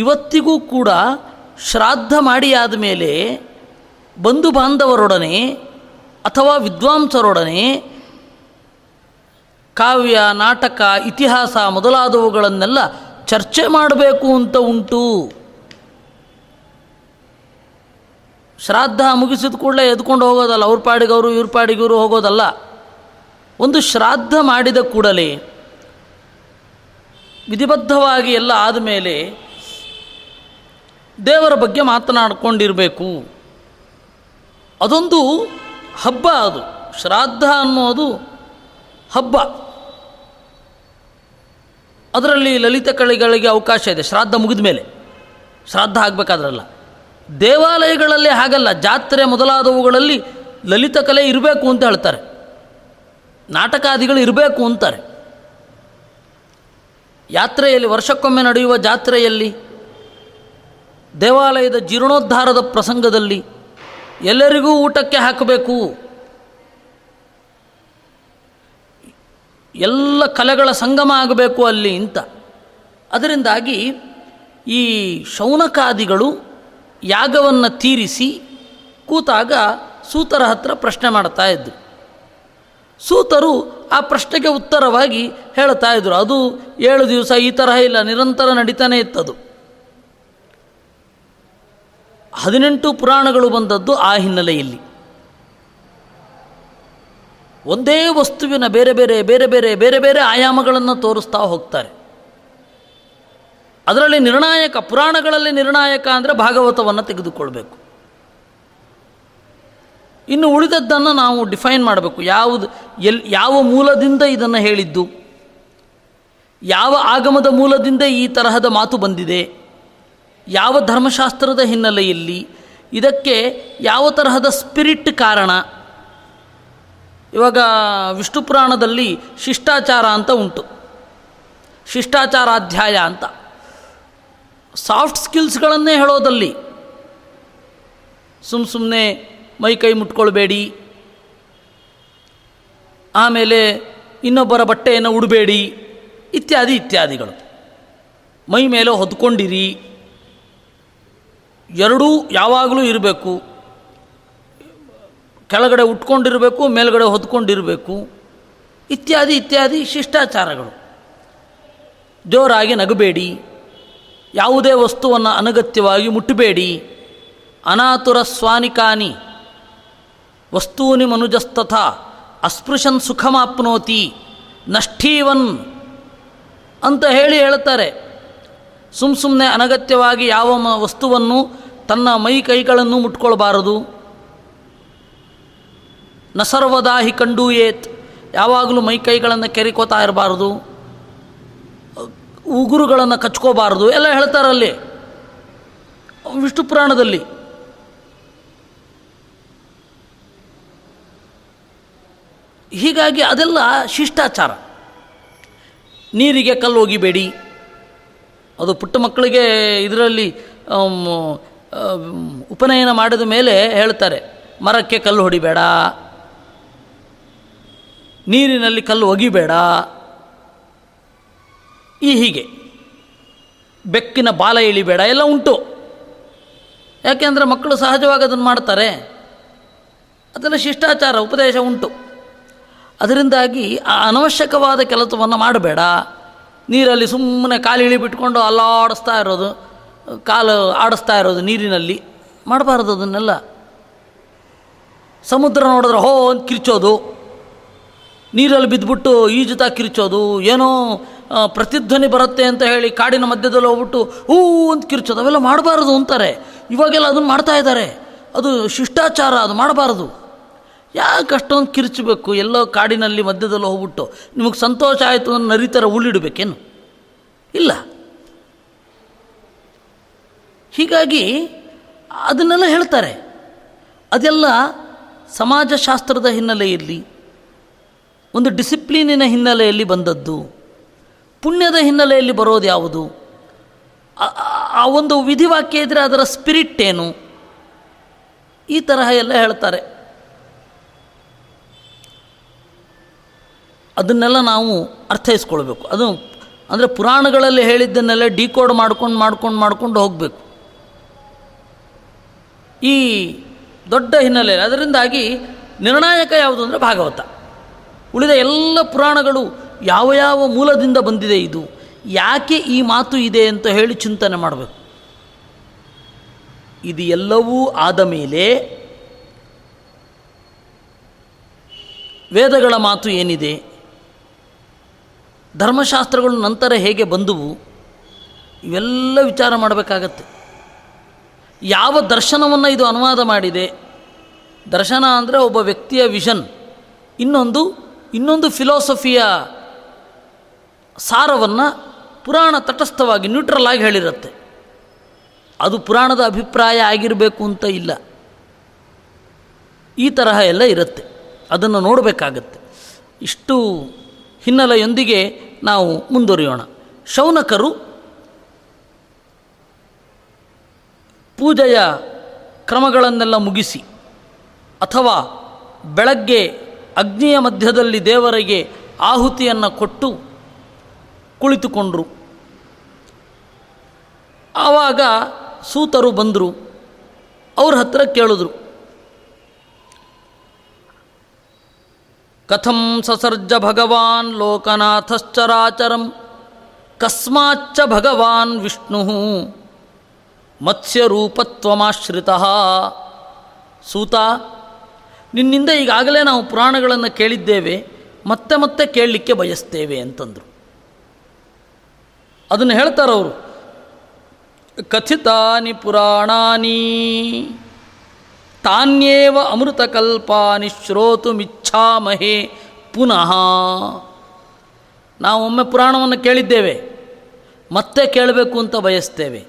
ಇವತ್ತಿಗೂ ಕೂಡ ಶ್ರಾದ್ದ ಮಾಡಿ ಆದಮೇಲೆ ಬಂಧು ಬಾಂಧವರೊಡನೆ ಅಥವಾ ವಿದ್ವಾಂಸರೊಡನೆ ಕಾವ್ಯ, ನಾಟಕ, ಇತಿಹಾಸ ಮೊದಲಾದವುಗಳನ್ನೆಲ್ಲ ಚರ್ಚೆ ಮಾಡಬೇಕು ಅಂತ ಉಂಟು. ಶ್ರಾದ್ದ ಮುಗಿಸಿದ ಕೂಡಲೇ ಎದ್ಕೊಂಡು ಹೋಗೋದಲ್ಲ, ಅವ್ರ ಪಾಡಿಗವರು ಇವ್ರ ಪಾಡಿಗವರು ಹೋಗೋದಲ್ಲ. ಒಂದು ಶ್ರಾದ್ದ ಮಾಡಿದ ಕೂಡಲೇ ವಿಧಿಬದ್ಧವಾಗಿ ಎಲ್ಲ ಆದಮೇಲೆ ದೇವರ ಬಗ್ಗೆ ಮಾತನಾಡ್ಕೊಂಡಿರಬೇಕು. ಅದೊಂದು ಹಬ್ಬ, ಅದು ಶ್ರಾದ್ದ ಅನ್ನೋದು ಹಬ್ಬ. ಅದರಲ್ಲಿ ಲಲಿತ ಕಲೆಗಳಿಗೆ ಅವಕಾಶ ಇದೆ ಶ್ರಾದ್ದ ಮುಗಿದ ಮೇಲೆ, ಶ್ರಾದ್ದ ಆಗಬೇಕಾದ್ರಲ್ಲ. ದೇವಾಲಯಗಳಲ್ಲಿ ಹಾಗಲ್ಲ, ಜಾತ್ರೆ ಮೊದಲಾದವುಗಳಲ್ಲಿ ಲಲಿತ ಕಲೆ ಇರಬೇಕು ಅಂತ ಹೇಳ್ತಾರೆ, ನಾಟಕಾದಿಗಳು ಇರಬೇಕು ಅಂತಾರೆ. ಯಾತ್ರೆಯಲ್ಲಿ, ವರ್ಷಕ್ಕೊಮ್ಮೆ ನಡೆಯುವ ಜಾತ್ರೆಯಲ್ಲಿ, ದೇವಾಲಯದ ಜೀರ್ಣೋದ್ಧಾರದ ಪ್ರಸಂಗದಲ್ಲಿ ಎಲ್ಲರಿಗೂ ಊಟಕ್ಕೆ ಹಾಕಬೇಕು. ಎಲ್ಲ ಕಲೆಗಳ ಸಂಗಮ ಆಗಬೇಕು ಅಲ್ಲಿ ಅಂತ. ಅದರಿಂದಾಗಿ ಈ ಶೌನಕಾದಿಗಳು ಯಾಗವನ್ನು ತೀರಿಸಿ ಕೂತಾಗ ಸೂತರ ಹತ್ರ ಪ್ರಶ್ನೆ ಮಾಡ್ತಾ ಇದ್ದರು. ಸೂತರು ಆ ಪ್ರಶ್ನೆಗೆ ಉತ್ತರವಾಗಿ ಹೇಳ್ತಾ ಇದ್ದರು. ಅದು ಏಳು ದಿವಸ ಈ ತರಹ ಇಲ್ಲ, ನಿರಂತರ ನಡೀತಾನೆ ಇತ್ತದು. ಹದಿನೆಂಟು ಪುರಾಣಗಳು ಬಂದದ್ದು ಆ ಹಿನ್ನೆಲೆಯಲ್ಲಿ. ಒಂದೇ ವಸ್ತುವಿನ ಬೇರೆ ಬೇರೆ ಬೇರೆ ಬೇರೆ ಬೇರೆ ಬೇರೆ ಆಯಾಮಗಳನ್ನು ತೋರಿಸ್ತಾ ಹೋಗ್ತಾರೆ. ಅದರಲ್ಲಿ ನಿರ್ಣಾಯಕ, ಪುರಾಣಗಳಲ್ಲಿ ನಿರ್ಣಾಯಕ ಅಂದರೆ ಭಾಗವತವನ್ನು ತೆಗೆದುಕೊಳ್ಬೇಕು. ಇನ್ನು ಉಳಿದದ್ದನ್ನು ನಾವು ಡಿಫೈನ್ ಮಾಡಬೇಕು. ಯಾವುದು ಎಲ್ ಯಾವ ಮೂಲದಿಂದ ಇದನ್ನು ಹೇಳಿದ್ದು, ಯಾವ ಆಗಮದ ಮೂಲದಿಂದ ಈ ತರಹದ ಮಾತು ಬಂದಿದೆ, ಯಾವ ಧರ್ಮಶಾಸ್ತ್ರದ ಹಿನ್ನೆಲೆಯಲ್ಲಿ, ಇದಕ್ಕೆ ಯಾವ ತರಹದ ಸ್ಪಿರಿಟ್ ಕಾರಣ. ಇವಾಗ ವಿಷ್ಣು ಪುರಾಣದಲ್ಲಿ ಶಿಷ್ಟಾಚಾರ ಅಂತ ಉಂಟು, ಶಿಷ್ಟಾಚಾರಾಧ್ಯಾಯ ಅಂತ. ಸಾಫ್ಟ್ ಸ್ಕಿಲ್ಸ್ಗಳನ್ನೇ ಹೇಳೋದಲ್ಲಿ ಸುಮ್ಮ ಸುಮ್ಮನೆ ಮೈ ಕೈ ಮುಟ್ಕೊಳ್ಬೇಡಿ, ಆಮೇಲೆ ಇನ್ನೊಬ್ಬರ ಬಟ್ಟೆಯನ್ನು ಉಡಬೇಡಿ ಇತ್ಯಾದಿ ಇತ್ಯಾದಿಗಳು, ಮೈ ಮೇಲೆ ಹೊದ್ಕೊಂಡಿರಿ, ಎರಡೂ ಯಾವಾಗಲೂ ಇರಬೇಕು, ಕೆಳಗಡೆ ಉಟ್ಕೊಂಡಿರಬೇಕು, ಮೇಲ್ಗಡೆ ಹೊದ್ಕೊಂಡಿರಬೇಕು ಇತ್ಯಾದಿ ಇತ್ಯಾದಿ ಶಿಷ್ಟಾಚಾರಗಳು. ಜೋರಾಗಿ ನಗಬೇಡಿ, ಯಾವುದೇ ವಸ್ತುವನ್ನು ಅನಗತ್ಯವಾಗಿ ಮುಟ್ಟಬೇಡಿ. ಅನಾತುರ ಸ್ವಾನಿಕಾನಿ ವಸ್ತೂನಿ ಮನುಜಸ್ತಥಾ ಅಸ್ಪೃಶನ್ ಸುಖಮಾಪ್ನೋತಿ ನಷ್ಟೀವನ್ ಅಂತ ಹೇಳಿ ಹೇಳ್ತಾರೆ. ಸುಮ್ಮ ಸುಮ್ಮನೆ ಅನಗತ್ಯವಾಗಿ ಯಾವ ವಸ್ತುವನ್ನು ತನ್ನ ಮೈ ಕೈಗಳನ್ನು ಮುಟ್ಕೊಳ್ಬಾರದು. ನ ಸರ್ವದಾ ಹಿ ಕಂಡೂಯೇತ್, ಯಾವಾಗಲೂ ಮೈ ಕೈಗಳನ್ನು ಕೆರಿಕೋತಾ ಇರಬಾರ್ದು, ಉಗುರುಗಳನ್ನು ಕಚ್ಕೋಬಾರ್ದು, ಎಲ್ಲ ಹೇಳ್ತಾರಲ್ಲಿ ವಿಷ್ಣು ಪುರಾಣದಲ್ಲಿ. ಹೀಗಾಗಿ ಅದೆಲ್ಲ ಶಿಷ್ಟಾಚಾರ. ನೀರಿಗೆ ಕಲ್ಲು ಒಗಿಬೇಡಿ, ಅದು ಪುಟ್ಟ ಮಕ್ಕಳಿಗೆ ಇದರಲ್ಲಿ ಉಪನಯನ ಮಾಡಿದ ಮೇಲೆ ಹೇಳ್ತಾರೆ, ಮರಕ್ಕೆ ಕಲ್ಲು ಹೊಡಿಬೇಡ, ನೀರಿನಲ್ಲಿ ಕಲ್ಲು ಒಗಿಬೇಡ. ಈ ಹೀಗೆ ಬೆಕ್ಕಿನ ಬಾಲ ಇಳಿಬೇಡ, ಎಲ್ಲ ಉಂಟು. ಯಾಕೆಂದರೆ ಮಕ್ಕಳು ಸಹಜವಾಗಿ ಅದನ್ನು ಮಾಡ್ತಾರೆ. ಅದೆಲ್ಲ ಶಿಷ್ಟಾಚಾರ ಉಪದೇಶ ಉಂಟು. ಅದರಿಂದಾಗಿ ಆ ಅನವಶ್ಯಕವಾದ ಕೆಲಸವನ್ನು ಮಾಡಬೇಡ. ನೀರಲ್ಲಿ ಸುಮ್ಮನೆ ಕಾಲು ಇಳಿಬಿಟ್ಕೊಂಡು ಅಲ್ಲಾಡಿಸ್ತಾ ಇರೋದು, ಕಾಲು ಆಡಿಸ್ತಾ ಇರೋದು ನೀರಿನಲ್ಲಿ ಮಾಡಬಾರ್ದು. ಅದನ್ನೆಲ್ಲ ಸಮುದ್ರ ನೋಡಿದ್ರೆ ಹೋ ಅಂತ ಕಿರ್ಚೋದು, ನೀರಲ್ಲಿ ಬಿದ್ದುಬಿಟ್ಟು ಈಜುತ್ತಾ ಕಿರ್ಚೋದು, ಏನೋ ಪ್ರತಿಧ್ವನಿ ಬರುತ್ತೆ ಅಂತ ಹೇಳಿ ಕಾಡಿನ ಮಧ್ಯದಲ್ಲಿ ಹೋಗ್ಬಿಟ್ಟು ಹೂ ಅಂತ ಕಿರ್ಚೋದು, ಅವೆಲ್ಲ ಮಾಡಬಾರ್ದು ಅಂತಾರೆ. ಇವಾಗೆಲ್ಲ ಅದನ್ನು ಮಾಡ್ತಾ ಇದ್ದಾರೆ. ಅದು ಶಿಷ್ಟಾಚಾರ, ಅದು ಮಾಡಬಾರ್ದು. ಯಾಕೆ ಅಷ್ಟೊಂದು ಕಿರ್ಚಬೇಕು ಎಲ್ಲೋ ಕಾಡಿನಲ್ಲಿ ಮಧ್ಯದಲ್ಲಿ ಹೋಗ್ಬಿಟ್ಟು? ನಿಮಗೆ ಸಂತೋಷ ಆಯಿತು ಅಂತ ನರಿತರ ಉಳಿಡಬೇಕೇನು? ಇಲ್ಲ. ಹೀಗಾಗಿ ಅದನ್ನೆಲ್ಲ ಹೇಳ್ತಾರೆ. ಅದೆಲ್ಲ ಸಮಾಜಶಾಸ್ತ್ರದ ಹಿನ್ನೆಲೆಯಲ್ಲಿ, ಒಂದು ಡಿಸಿಪ್ಲಿನಿನ ಹಿನ್ನೆಲೆಯಲ್ಲಿ ಬಂದದ್ದು. ಪುಣ್ಯದ ಹಿನ್ನೆಲೆಯಲ್ಲಿ ಬರೋದು ಯಾವುದು? ಆ ಒಂದು ವಿಧಿವಾಕ್ಯ ಇದ್ದರೆ ಅದರ ಸ್ಪಿರಿಟ್ ಏನು? ಈ ತರಹ ಎಲ್ಲ ಹೇಳ್ತಾರೆ. ಅದನ್ನೆಲ್ಲ ನಾವು ಅರ್ಥೈಸ್ಕೊಳ್ಬೇಕು. ಅದು ಅಂದರೆ ಪುರಾಣಗಳಲ್ಲಿ ಹೇಳಿದ್ದನ್ನೆಲ್ಲ ಡಿಕೋಡ್ ಮಾಡ್ಕೊಂಡು ಮಾಡ್ಕೊಂಡು ಮಾಡ್ಕೊಂಡು ಹೋಗಬೇಕು. ಈ ದೊಡ್ಡ ಹಿನ್ನೆಲೆಯಲ್ಲಿ ಅದರಿಂದಾಗಿ ನಿರ್ಣಾಯಕ ಯಾವುದು ಅಂದರೆ ಭಾಗವತ. ಉಳಿದ ಎಲ್ಲ ಪುರಾಣಗಳು ಯಾವ ಯಾವ ಮೂಲದಿಂದ ಬಂದಿದೆ, ಇದು ಯಾಕೆ ಈ ಮಾತು ಇದೆ ಅಂತ ಹೇಳಿ ಚಿಂತನೆ ಮಾಡಬೇಕು. ಇದು ಎಲ್ಲವೂ ಆದ ಮೇಲೆ ವೇದಗಳ ಮಾತು ಏನಿದೆ, ಧರ್ಮಶಾಸ್ತ್ರಗಳು ನಂತರ ಹೇಗೆ ಬಂದುವು, ಇವೆಲ್ಲ ವಿಚಾರ ಮಾಡಬೇಕಾಗತ್ತೆ. ಯಾವ ದರ್ಶನವನ್ನು ಇದು ಅನುವಾದ ಮಾಡಿದೆ? ದರ್ಶನ ಅಂದರೆ ಒಬ್ಬ ವ್ಯಕ್ತಿಯ ವಿಷನ್, ಇನ್ನೊಂದು ಇನ್ನೊಂದು ಫಿಲಾಸಫಿಯ ಸಾರವನ್ನು ಪುರಾಣ ತಟಸ್ಥವಾಗಿ ನ್ಯೂಟ್ರಲ್ ಆಗಿ ಹೇಳಿರುತ್ತೆ. ಅದು ಪುರಾಣದ ಅಭಿಪ್ರಾಯ ಆಗಿರಬೇಕು ಅಂತ ಇಲ್ಲ. ಈ ತರಹ ಎಲ್ಲ ಇರುತ್ತೆ. ಅದನ್ನು ನೋಡಬೇಕಾಗತ್ತೆ. ಇಷ್ಟು ಹಿನ್ನೆಲೆಯೊಂದಿಗೆ ನಾವು ಮುಂದುವರಿಯೋಣ. ಶೌನಕರು ಪೂಜೆಯ ಕ್ರಮಗಳನ್ನೆಲ್ಲ ಮುಗಿಸಿ, ಅಥವಾ ಬೆಳಗ್ಗೆ ಅಗ್ನಿಯ ಮಧ್ಯದಲ್ಲಿ ದೇವರಿಗೆ ಆಹುತಿಯನ್ನು ಕೊಟ್ಟು ಕುಳಿತುಕೊಂಡರು. ಆವಾಗ ಸೂತರು ಬಂದರು, ಅವ್ರ ಹತ್ರ ಕೇಳಿದ್ರು, ಕಥಂ ಸಸರ್ಜ ಭಗವಾನ್ ಲೋಕನಾಥಶ್ಚರಾಚರಂ ಕಸ್ಮಾಚ್ಚ ಭಗವಾನ್ ವಿಷ್ಣು ಮತ್ಸ್ಯರೂಪತ್ವಮಾಶ್ರಿತಃ. ಸೂತ, ನಿನ್ನಿಂದ ಈಗಾಗಲೇ ನಾವು ಪುರಾಣಗಳನ್ನು ಕೇಳಿದ್ದೇವೆ, ಮತ್ತೆ ಮತ್ತೆ ಕೇಳಲಿಕ್ಕೆ ಬಯಸ್ತೇವೆ ಅಂತಂದರು. ಅದನ್ನು ಹೇಳ್ತಾರವರು, ಕಥಿತಾನಿ ಪುರಾಣಾನಿ ತಾನ್ಯೇವ ಅಮೃತಕಲ್ಪಾನಿ ಶ್ರೋತುಮಿಚ್ಛಾಮಹೇ ಪುನಃ. ನಾವೊಮ್ಮೆ ಪುರಾಣವನ್ನು ಕೇಳಿದ್ದೇವೆ, ಮತ್ತೆ ಕೇಳಬೇಕು ಅಂತ ಬಯಸ್ತೇವೆ.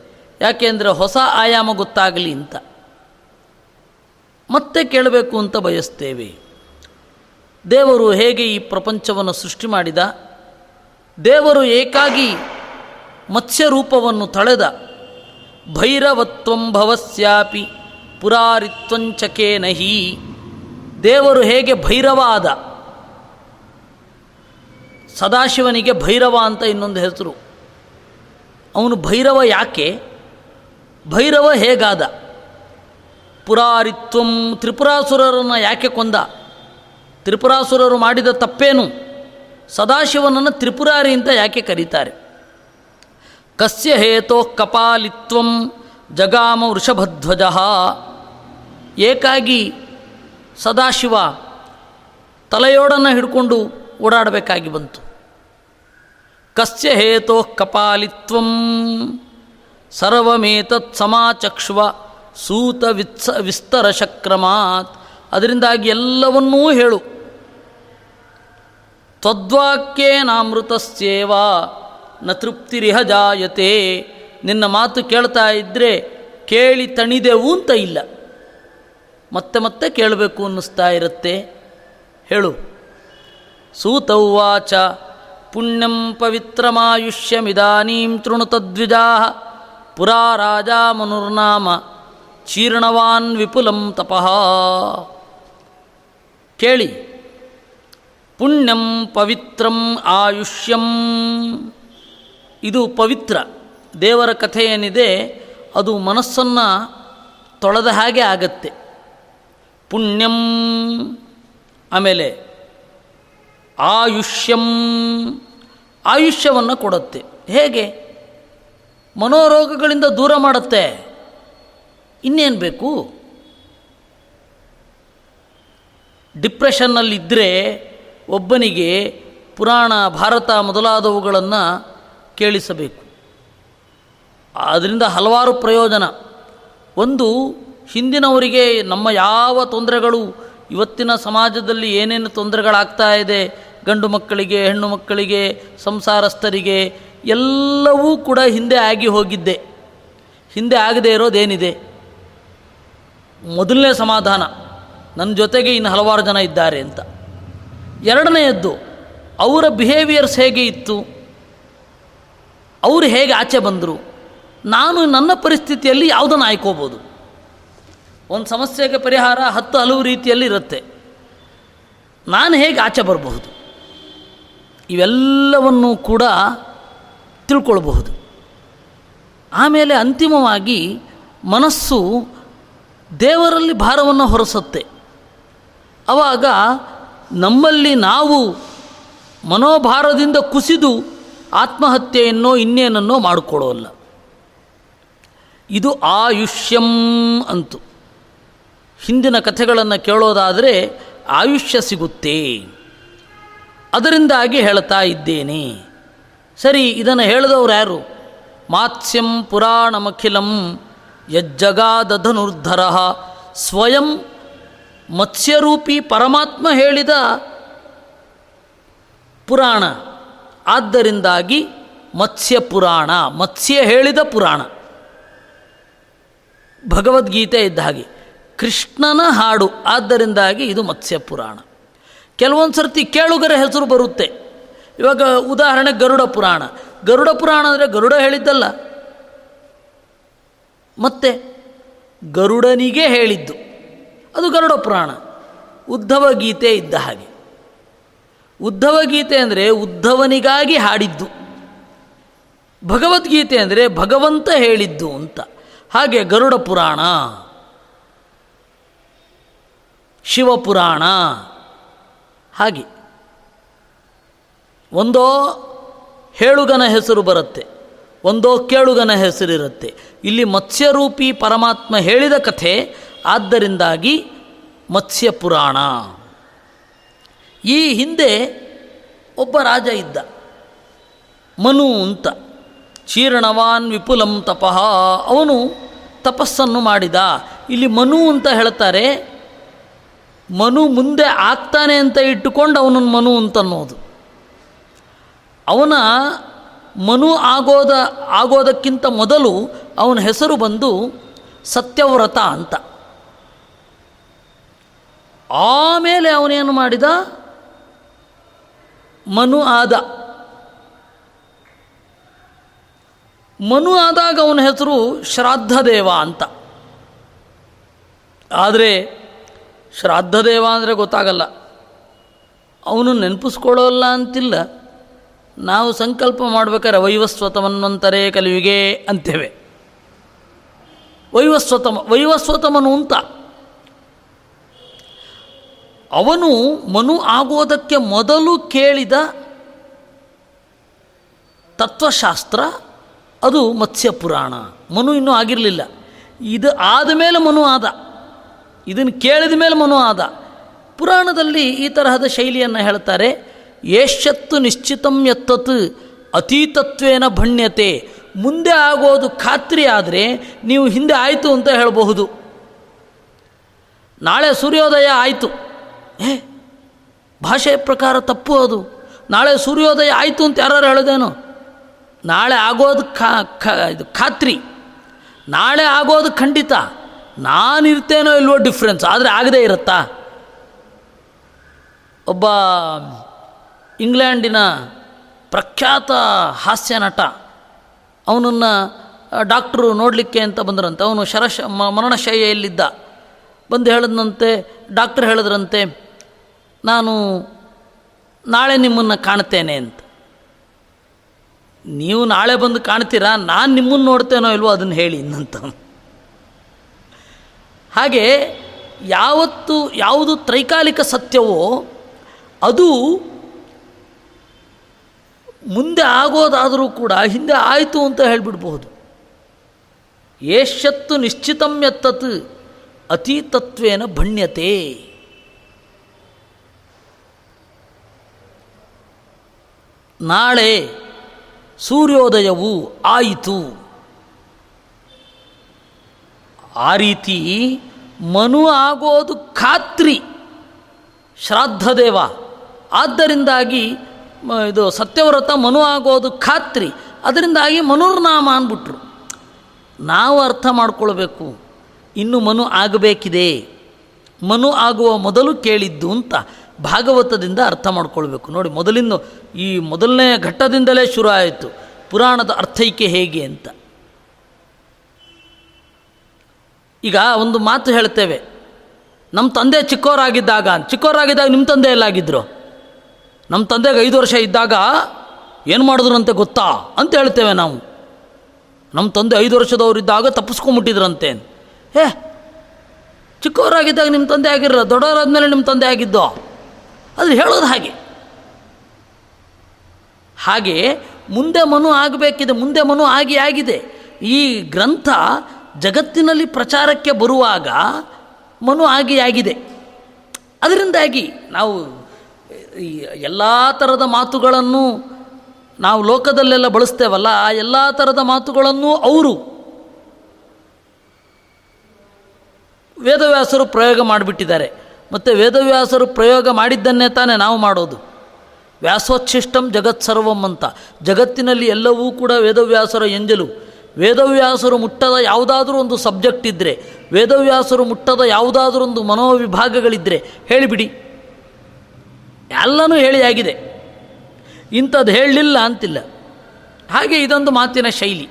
ಯಾಕೆಂದರೆ ಹೊಸ ಆಯಾಮ ಗೊತ್ತಾಗಲಿ ಅಂತ ಮತ್ತೆ ಕೇಳಬೇಕು ಅಂತ ಬಯಸ್ತೇವೆ. ದೇವರು ಹೇಗೆ ಈ ಪ್ರಪಂಚವನ್ನು ಸೃಷ್ಟಿ ಮಾಡಿದ, ದೇವರು ಏಕಾಗಿ ಮತ್ಸ್ಯರೂಪವನ್ನು ತಳೆದ. ಭೈರವತ್ವಂ ಭವಸ್ಯಾಪಿ ಪುರಾರಿತ್ವಂಚಕೇ ನಹಿ. ದೇವರು ಹೇಗೆ ಭೈರವ ಆದ, ಸದಾಶಿವನಿಗೆ ಭೈರವ ಅಂತ ಇನ್ನೊಂದು ಹೆಸರು. ಅವನು ಭೈರವ ಯಾಕೆ, ಭೈರವ ಹೇಗಾದ, ಪುರಾರಿತ್ವಂ ತ್ರಿಪುರಾಸುರರನ್ನು ಯಾಕೆ ಕೊಂದ, ತ್ರಿಪುರಾಸುರರು ಮಾಡಿದ ತಪ್ಪೇನು, ಸದಾಶಿವನನ್ನು ತ್ರಿಪುರಾರಿ ಅಂತ ಯಾಕೆ ಕರೀತಾರೆ. ಕಸ್ಯ ಹೇತೋ ಕಪಾಲಿತ್ವಂ ಜಗಾಮ ವೃಷಭಧ್ವಜ. ಏಕಾಗಿ ಸದಾಶಿವ ತಲೆಯೋಡನ್ನು ಹಿಡ್ಕೊಂಡು ಓಡಾಡಬೇಕಾಗಿ ಬಂತು. ಕಸ್ಯ ಹೇತೋ ಕಪಾಲಿತ್ವಂ ಸರ್ವಮೇತತ್ ಸಮಾಚಕ್ಷ್ವ ಸೂತ ವಿತ್ಸ ವಿಸ್ತರಶಕ್ರಮಾತ್. ಅದರಿಂದಾಗಿ ಎಲ್ಲವನ್ನೂ ಹೇಳು. ತ್ವದ್ವಾಕ್ಯೇನಾಮೃತಸ್ಯೇವಾ ನ ತೃಪ್ತಿರಿಹ ಜಾಯತೆ. ನಿನ್ನ ಮಾತು ಕೇಳ್ತಾ ಇದ್ದರೆ ಕೇಳಿ ತಣಿದೆವು ಅಂತ ಇಲ್ಲ, ಮತ್ತೆ ಮತ್ತೆ ಕೇಳಬೇಕು ಅನ್ನಿಸ್ತಾ ಇರುತ್ತೆ. ಹೇಳು. ಸೂತ ಉವಾಚ ಪುಣ್ಯಂ ಪವಿತ್ರಮಾಯುಷ್ಯಮಿದಾನೀಂ ತೃಣುತದ್ವಿಜಾಃ ಪುರಾ ರಾಜಾ ಮನುರ್ನಾಮ ಚೀರ್ಣವಾನ್ ವಿಪುಲಂ ತಪಃ. ಕೇಳಿ, ಪುಣ್ಯಂ ಪವಿತ್ರಂ ಆಯುಷ್ಯಂ, ಇದು ಪವಿತ್ರ ದೇವರ ಕಥೆ ಏನಿದೆ ಅದು ಮನಸ್ಸನ್ನು ತೊಳೆದ ಹಾಗೆ ಆಗತ್ತೆ. ಪುಣ್ಯಂ, ಆಮೇಲೆ ಆಯುಷ್ಯಂ, ಆಯುಷ್ಯವನ್ನು ಕೊಡುತ್ತೆ. ಹೇಗೆ? ಮನೋರೋಗಗಳಿಂದ ದೂರ ಮಾಡುತ್ತೆ, ಇನ್ನೇನು ಬೇಕು? ಡಿಪ್ರೆಷನ್ನಲ್ಲಿದ್ದರೆ ಒಬ್ಬನಿಗೆ ಪುರಾಣ, ಭಾರತ ಮೊದಲಾದವುಗಳನ್ನು ಕೇಳಿಸಬೇಕು. ಅದರಿಂದ ಹಲವಾರು ಪ್ರಯೋಜನ. ಒಂದು, ಹಿಂದಿನವರಿಗೆ ನಮ್ಮ ಯಾವ ತೊಂದರೆಗಳು, ಇವತ್ತಿನ ಸಮಾಜದಲ್ಲಿ ಏನೇನು ತೊಂದರೆಗಳಾಗ್ತಾ ಇದೆ, ಗಂಡು ಮಕ್ಕಳಿಗೆ, ಹೆಣ್ಣು ಮಕ್ಕಳಿಗೆ, ಸಂಸಾರಸ್ಥರಿಗೆ, ಎಲ್ಲವೂ ಕೂಡ ಹಿಂದೆ ಆಗಿ ಹೋಗಿದ್ದೆ. ಹಿಂದೆ ಆಗದೇ ಇರೋದೇನಿದೆ? ಮೊದಲನೇ ಸಮಾಧಾನ, ನನ್ನ ಜೊತೆಗೆ ಇನ್ನು ಹಲವಾರು ಜನ ಇದ್ದಾರೆ ಅಂತ. ಎರಡನೆಯದ್ದು, ಅವರ ಬಿಹೇವಿಯರ್ಸ್ ಹೇಗೆ ಇತ್ತು, ಅವರು ಹೇಗೆ ಆಚೆ ಬಂದರು, ನಾನು ನನ್ನ ಪರಿಸ್ಥಿತಿಯಲ್ಲಿ ಯಾವುದನ್ನು ಆಯ್ಕೋಬೋದು. ಒಂದು ಸಮಸ್ಯೆಗೆ ಪರಿಹಾರ ಹತ್ತು ಹಲವು ರೀತಿಯಲ್ಲಿ ಇರುತ್ತೆ, ನಾನು ಹೇಗೆ ಆಚೆ ಬರಬಹುದು, ಇವೆಲ್ಲವನ್ನೂ ಕೂಡ ತಿಳ್ಕೊಳ್ಬಹುದು. ಆಮೇಲೆ ಅಂತಿಮವಾಗಿ ಮನಸ್ಸು ದೇವರಲ್ಲಿ ಭಾರವನ್ನು ಹೊರಸುತ್ತೆ. ಆವಾಗ ನಮ್ಮಲ್ಲಿ ನಾವು ಮನೋಭಾರದಿಂದ ಕುಸಿದು ಆತ್ಮಹತ್ಯೆಯನ್ನೋ ಇನ್ನೇನನ್ನೋ ಮಾಡಿಕೊಳ್ಳೋಲ್ಲ. ಇದು ಆಯುಷ್ಯಂ ಅಂತು. ಹಿಂದಿನ ಕಥೆಗಳನ್ನು ಕೇಳೋದಾದರೆ ಆಯುಷ್ಯ ಸಿಗುತ್ತೆ, ಅದರಿಂದಾಗಿ ಹೇಳ್ತಾ ಇದ್ದೇನೆ. ಸರಿ, ಇದನ್ನು ಹೇಳಿದವರು ಯಾರು? ಮಾತ್ಸ್ಯಂ ಪುರಾಣಮಖಿಲಂ ಯಜ್ಜಗಾದಧನುರ್ಧರ. ಸ್ವಯಂ ಮತ್ಸ್ಯರೂಪಿ ಪರಮಾತ್ಮ ಹೇಳಿದ ಪುರಾಣ, ಆದ್ದರಿಂದಾಗಿ ಮತ್ಸ್ಯ ಪುರಾಣ, ಮತ್ಸ್ಯ ಹೇಳಿದ ಪುರಾಣ. ಭಗವದ್ಗೀತೆ ಇದ್ದ ಹಾಗೆ ಕೃಷ್ಣನ ಹಾಡು, ಆದ್ದರಿಂದಾಗಿ ಇದು ಮತ್ಸ್ಯ ಪುರಾಣ. ಕೆಲವೊಂದು ಸರ್ತಿ ಕೇಳುಗರ ಹೆಸರು ಬರುತ್ತೆ. ಇವಾಗ ಉದಾಹರಣೆ, ಗರುಡ ಪುರಾಣ. ಗರುಡ ಪುರಾಣ ಅಂದರೆ ಗರುಡ ಹೇಳಿದ್ದಲ್ಲ, ಮತ್ತೆ ಗರುಡನಿಗೆ ಹೇಳಿದ್ದು, ಅದು ಗರುಡ ಪುರಾಣ. ಉದ್ಧವ ಗೀತೆ ಇದ್ದ ಹಾಗೆ, ಉದ್ಧವ ಗೀತೆ ಅಂದರೆ ಉದ್ಧವನಿಗಾಗಿ ಹಾಡಿದ್ದು, ಭಗವದ್ಗೀತೆ ಅಂದರೆ ಭಗವಂತ ಹೇಳಿದ್ದು ಅಂತ. ಹಾಗೆ ಗರುಡ ಪುರಾಣ, ಶಿವಪುರಾಣ, ಹಾಗೆ ಒಂದೋ ಹೇಳುಗನ ಹೆಸರು ಬರುತ್ತೆ, ಒಂದೋ ಕೇಳುಗನ ಹೆಸರಿರುತ್ತೆ. ಇಲ್ಲಿ ಮತ್ಸ್ಯರೂಪಿ ಪರಮಾತ್ಮ ಹೇಳಿದ ಕಥೆ, ಆದ್ದರಿಂದಾಗಿ ಮತ್ಸ್ಯ ಪುರಾಣ. ಈ ಹಿಂದೆ ಒಬ್ಬ ರಾಜ ಇದ್ದ, ಮನು ಅಂತ. ಚೀರ್ಣವಾನ್ ವಿಪುಲಂ ತಪಃ, ಅವನು ತಪಸ್ಸನ್ನು ಮಾಡಿದ. ಇಲ್ಲಿ ಮನು ಅಂತ ಹೇಳ್ತಾರೆ, ಮನು ಮುಂದೆ ಆಗ್ತಾನೆ ಅಂತ ಇಟ್ಟುಕೊಂಡು ಅವನನ್ನು ಮನು ಅಂತನ್ನೋದು. ಅವನ ಮನು ಆಗೋದ ಆಗೋದಕ್ಕಿಂತ ಮೊದಲು ಅವನ ಹೆಸರು ಬಂದು ಸತ್ಯವ್ರತ ಅಂತ. ಆಮೇಲೆ ಅವನೇನು ಮಾಡಿದ? ಮನು ಆದ. ಮನು ಆದಾಗ ಅವನ ಹೆಸರು ಶ್ರಾದ್ದದೇವ ಅಂತ. ಆದರೆ ಶ್ರಾದ್ದದೇವ ಅಂದರೆ ಗೊತ್ತಾಗಲ್ಲ, ಅವನು ನೆನಪಿಸ್ಕೊಳ್ಳೋಲ್ಲ ಅಂತಿಲ್ಲ. ನಾವು ಸಂಕಲ್ಪ ಮಾಡ್ಬೇಕಾದ್ರೆ ವೈವಸ್ವತಮನ್ವಂತರೇ ಕಲಿಯುಗೆ ಅಂತೇವೆ. ವೈವಸ್ವತಮ ವೈವಸ್ವತಮನು ಅಂತ. ಅವನು ಮನು ಆಗೋದಕ್ಕೆ ಮೊದಲು ಕೇಳಿದ ತತ್ವಶಾಸ್ತ್ರ ಅದು ಮತ್ಸ್ಯ ಪುರಾಣ. ಮನು ಇನ್ನೂ ಆಗಿರಲಿಲ್ಲ, ಇದು ಆದ ಮೇಲೆ ಮನು ಆದ, ಇದನ್ನು ಕೇಳಿದ ಮೇಲೆ ಮನು ಆದ. ಪುರಾಣದಲ್ಲಿ ಈ ತರಹದ ಶೈಲಿಯನ್ನು ಹೇಳ್ತಾರೆ. ಯೇಷತ್ತು ನಿಶ್ಚಿತಂ ಯತ್ತತ್ ಅತೀತತ್ವೇನ ಭಣ್ಯತೆ, ಮುಂದೆ ಆಗೋದು ಖಾತ್ರಿ ಆದರೆ ನೀವು ಹಿಂದೆ ಆಯಿತು ಅಂತ ಹೇಳಬಹುದು. ನಾಳೆ ಸೂರ್ಯೋದಯ ಆಯಿತು, ಏ ಭಾಷೆಯ ಪ್ರಕಾರ ತಪ್ಪು ಅದು, ನಾಳೆ ಸೂರ್ಯೋದಯ ಆಯಿತು ಅಂತ ಯಾರು ಹೇಳಿದೇನು? ನಾಳೆ ಆಗೋದು ಖಾ ಇದು ಖಾತ್ರಿ, ನಾಳೆ ಆಗೋದು ಖಂಡಿತ, ನಾನಿರ್ತೇನೋ ಇಲ್ವೋ ಡಿಫ್ರೆನ್ಸ್, ಆದರೆ ಆಗದೇ ಇರುತ್ತಾ? ಒಬ್ಬ ಇಂಗ್ಲೆಂಡಿನ ಪ್ರಖ್ಯಾತ ಹಾಸ್ಯ ನಟ, ಅವನನ್ನು ಡಾಕ್ಟ್ರು ನೋಡಲಿಕ್ಕೆ ಅಂತ ಬಂದರಂತೆ. ಅವನು ಶರಶ ಮರಣಶಯ್ಯೆಯಲ್ಲಿದ್ದ. ಬಂದು ಹೇಳಿದ್ನಂತೆ, ಡಾಕ್ಟ್ರ್ ಹೇಳಿದ್ರಂತೆ, ನಾನು ನಾಳೆ ನಿಮ್ಮನ್ನು ಕಾಣ್ತೇನೆ ಅಂತ. ನೀವು ನಾಳೆ ಬಂದು ಕಾಣ್ತೀರಾ, ನಾನು ನಿಮ್ಮನ್ನು ನೋಡ್ತೇನೋ ಇಲ್ವೋ ಅದನ್ನು ಹೇಳಿ ಇನ್ನಂತ. ಹಾಗೆ ಯಾವತ್ತು ಯಾವುದು ತ್ರೈಕಾಲಿಕ ಸತ್ಯವೋ ಅದು ಮುಂದೆ ಆಗೋದಾದರೂ ಕೂಡ ಹಿಂದೆ ಆಯಿತು ಅಂತ ಹೇಳಿಬಿಡ್ಬಹುದು. ಏಷತ್ತು ನಿಶ್ಚಿತಂ ಯತ್ತತ್ ಅತೀತತ್ವೇನ ಭಣ್ಯತೆ. ನಾಳೆ ಸೂರ್ಯೋದಯವು ಆಯಿತು. ಆ ರೀತಿ ಮನು ಆಗೋದು ಖಾತ್ರಿ, ಶ್ರಾದ್ದದೇವ. ಆದ್ದರಿಂದಾಗಿ ಇದು ಸತ್ಯವ್ರತ ಮನು ಆಗೋದು ಖಾತ್ರಿ, ಅದರಿಂದಾಗಿ ಮನುರ್ನಾಮ ಅಂದ್ಬಿಟ್ರು. ನಾವು ಅರ್ಥ ಮಾಡ್ಕೊಳ್ಬೇಕು, ಇನ್ನು ಮನು ಆಗಬೇಕಿದೆ, ಮನು ಆಗುವ ಮೊದಲು ಕೇಳಿದ್ದು ಅಂತ ಭಾಗವತದಿಂದ ಅರ್ಥ ಮಾಡ್ಕೊಳ್ಬೇಕು. ನೋಡಿ, ಮೊದಲಿಂದ ಈ ಮೊದಲನೇ ಘಟ್ಟದಿಂದಲೇ ಶುರು ಆಯಿತು ಪುರಾಣದ ಅರ್ಥೈಕೆ ಹೇಗೆ ಅಂತ. ಈಗ ಒಂದು ಮಾತು ಹೇಳ್ತೇವೆ, ನಮ್ಮ ತಂದೆ ಚಿಕ್ಕವರಾಗಿದ್ದಾಗ ಚಿಕ್ಕವರಾಗಿದ್ದಾಗ ನಿಮ್ಮ ತಂದೆ ಎಲ್ಲಾಗಿದ್ದರು? ನಮ್ಮ ತಂದೆಗೆ ಐದು ವರ್ಷ ಇದ್ದಾಗ ಏನು ಮಾಡಿದ್ರಂತೆ ಗೊತ್ತಾ ಅಂತ ಹೇಳ್ತೇವೆ ನಾವು. ನಮ್ಮ ತಂದೆ ಐದು ವರ್ಷದವರಿದ್ದಾಗ ತಪ್ಪಿಸ್ಕೊಂಬಿಟ್ಟಿದ್ರಂತೆ. ಏ, ಚಿಕ್ಕವರಾಗಿದ್ದಾಗ ನಿಮ್ಮ ತಂದೆ ಆಗಿರೋ, ದೊಡ್ಡವರಾದ್ಮೇಲೆ ನಿಮ್ಮ ತಂದೆ ಆಗಿದ್ದೋ? ಅದು ಹೇಳೋದು ಹಾಗೆ. ಹಾಗೆ ಮುಂದೆ ಮನು ಆಗಬೇಕಿದೆ, ಮುಂದೆ ಮನು ಆಗಿ ಆಗಿದೆ. ಈ ಗ್ರಂಥ ಜಗತ್ತಿನಲ್ಲಿ ಪ್ರಚಾರಕ್ಕೆ ಬರುವಾಗ ಮನು ಆಗಿ ಆಗಿದೆ. ಅದರಿಂದಾಗಿ ನಾವು ಈ ಎಲ್ಲ ಥರದ ಮಾತುಗಳನ್ನು ನಾವು ಲೋಕದಲ್ಲೆಲ್ಲ ಬಳಸ್ತೇವಲ್ಲ, ಆ ಎಲ್ಲ ಥರದ ಮಾತುಗಳನ್ನು ಅವರು ವೇದವ್ಯಾಸರು ಪ್ರಯೋಗ ಮಾಡಿಬಿಟ್ಟಿದ್ದಾರೆ. ಮತ್ತು ವೇದವ್ಯಾಸರು ಪ್ರಯೋಗ ಮಾಡಿದ್ದನ್ನೇ ತಾನೇ ನಾವು ಮಾಡೋದು. ವ್ಯಾಸೋಚ್ಛಿಷ್ಟಂ ಜಗತ್ಸರ್ವಂ ಅಂತ. ಜಗತ್ತಿನಲ್ಲಿ ಎಲ್ಲವೂ ಕೂಡ ವೇದವ್ಯಾಸರ ಎಂಜಲು. ವೇದವ್ಯಾಸರು ಮುಟ್ಟದ ಯಾವುದಾದ್ರೂ ಒಂದು ಸಬ್ಜೆಕ್ಟ್ ಇದ್ದರೆ, ವೇದವ್ಯಾಸರು ಮುಟ್ಟದ ಯಾವುದಾದ್ರೂ ಒಂದು ಮನೋವಿಭಾಗಗಳಿದ್ದರೆ ಹೇಳಿಬಿಡಿ, ಎಲ್ಲನೂ ಹೇಳಿ ಆಗಿದೆ. ಇಂಥದ್ದು ಹೇಳಲಿಲ್ಲ ಅಂತಿಲ್ಲ. ಹಾಗೆ ಇದೊಂದು ಮಾತಿನ ಶೈಲಿ.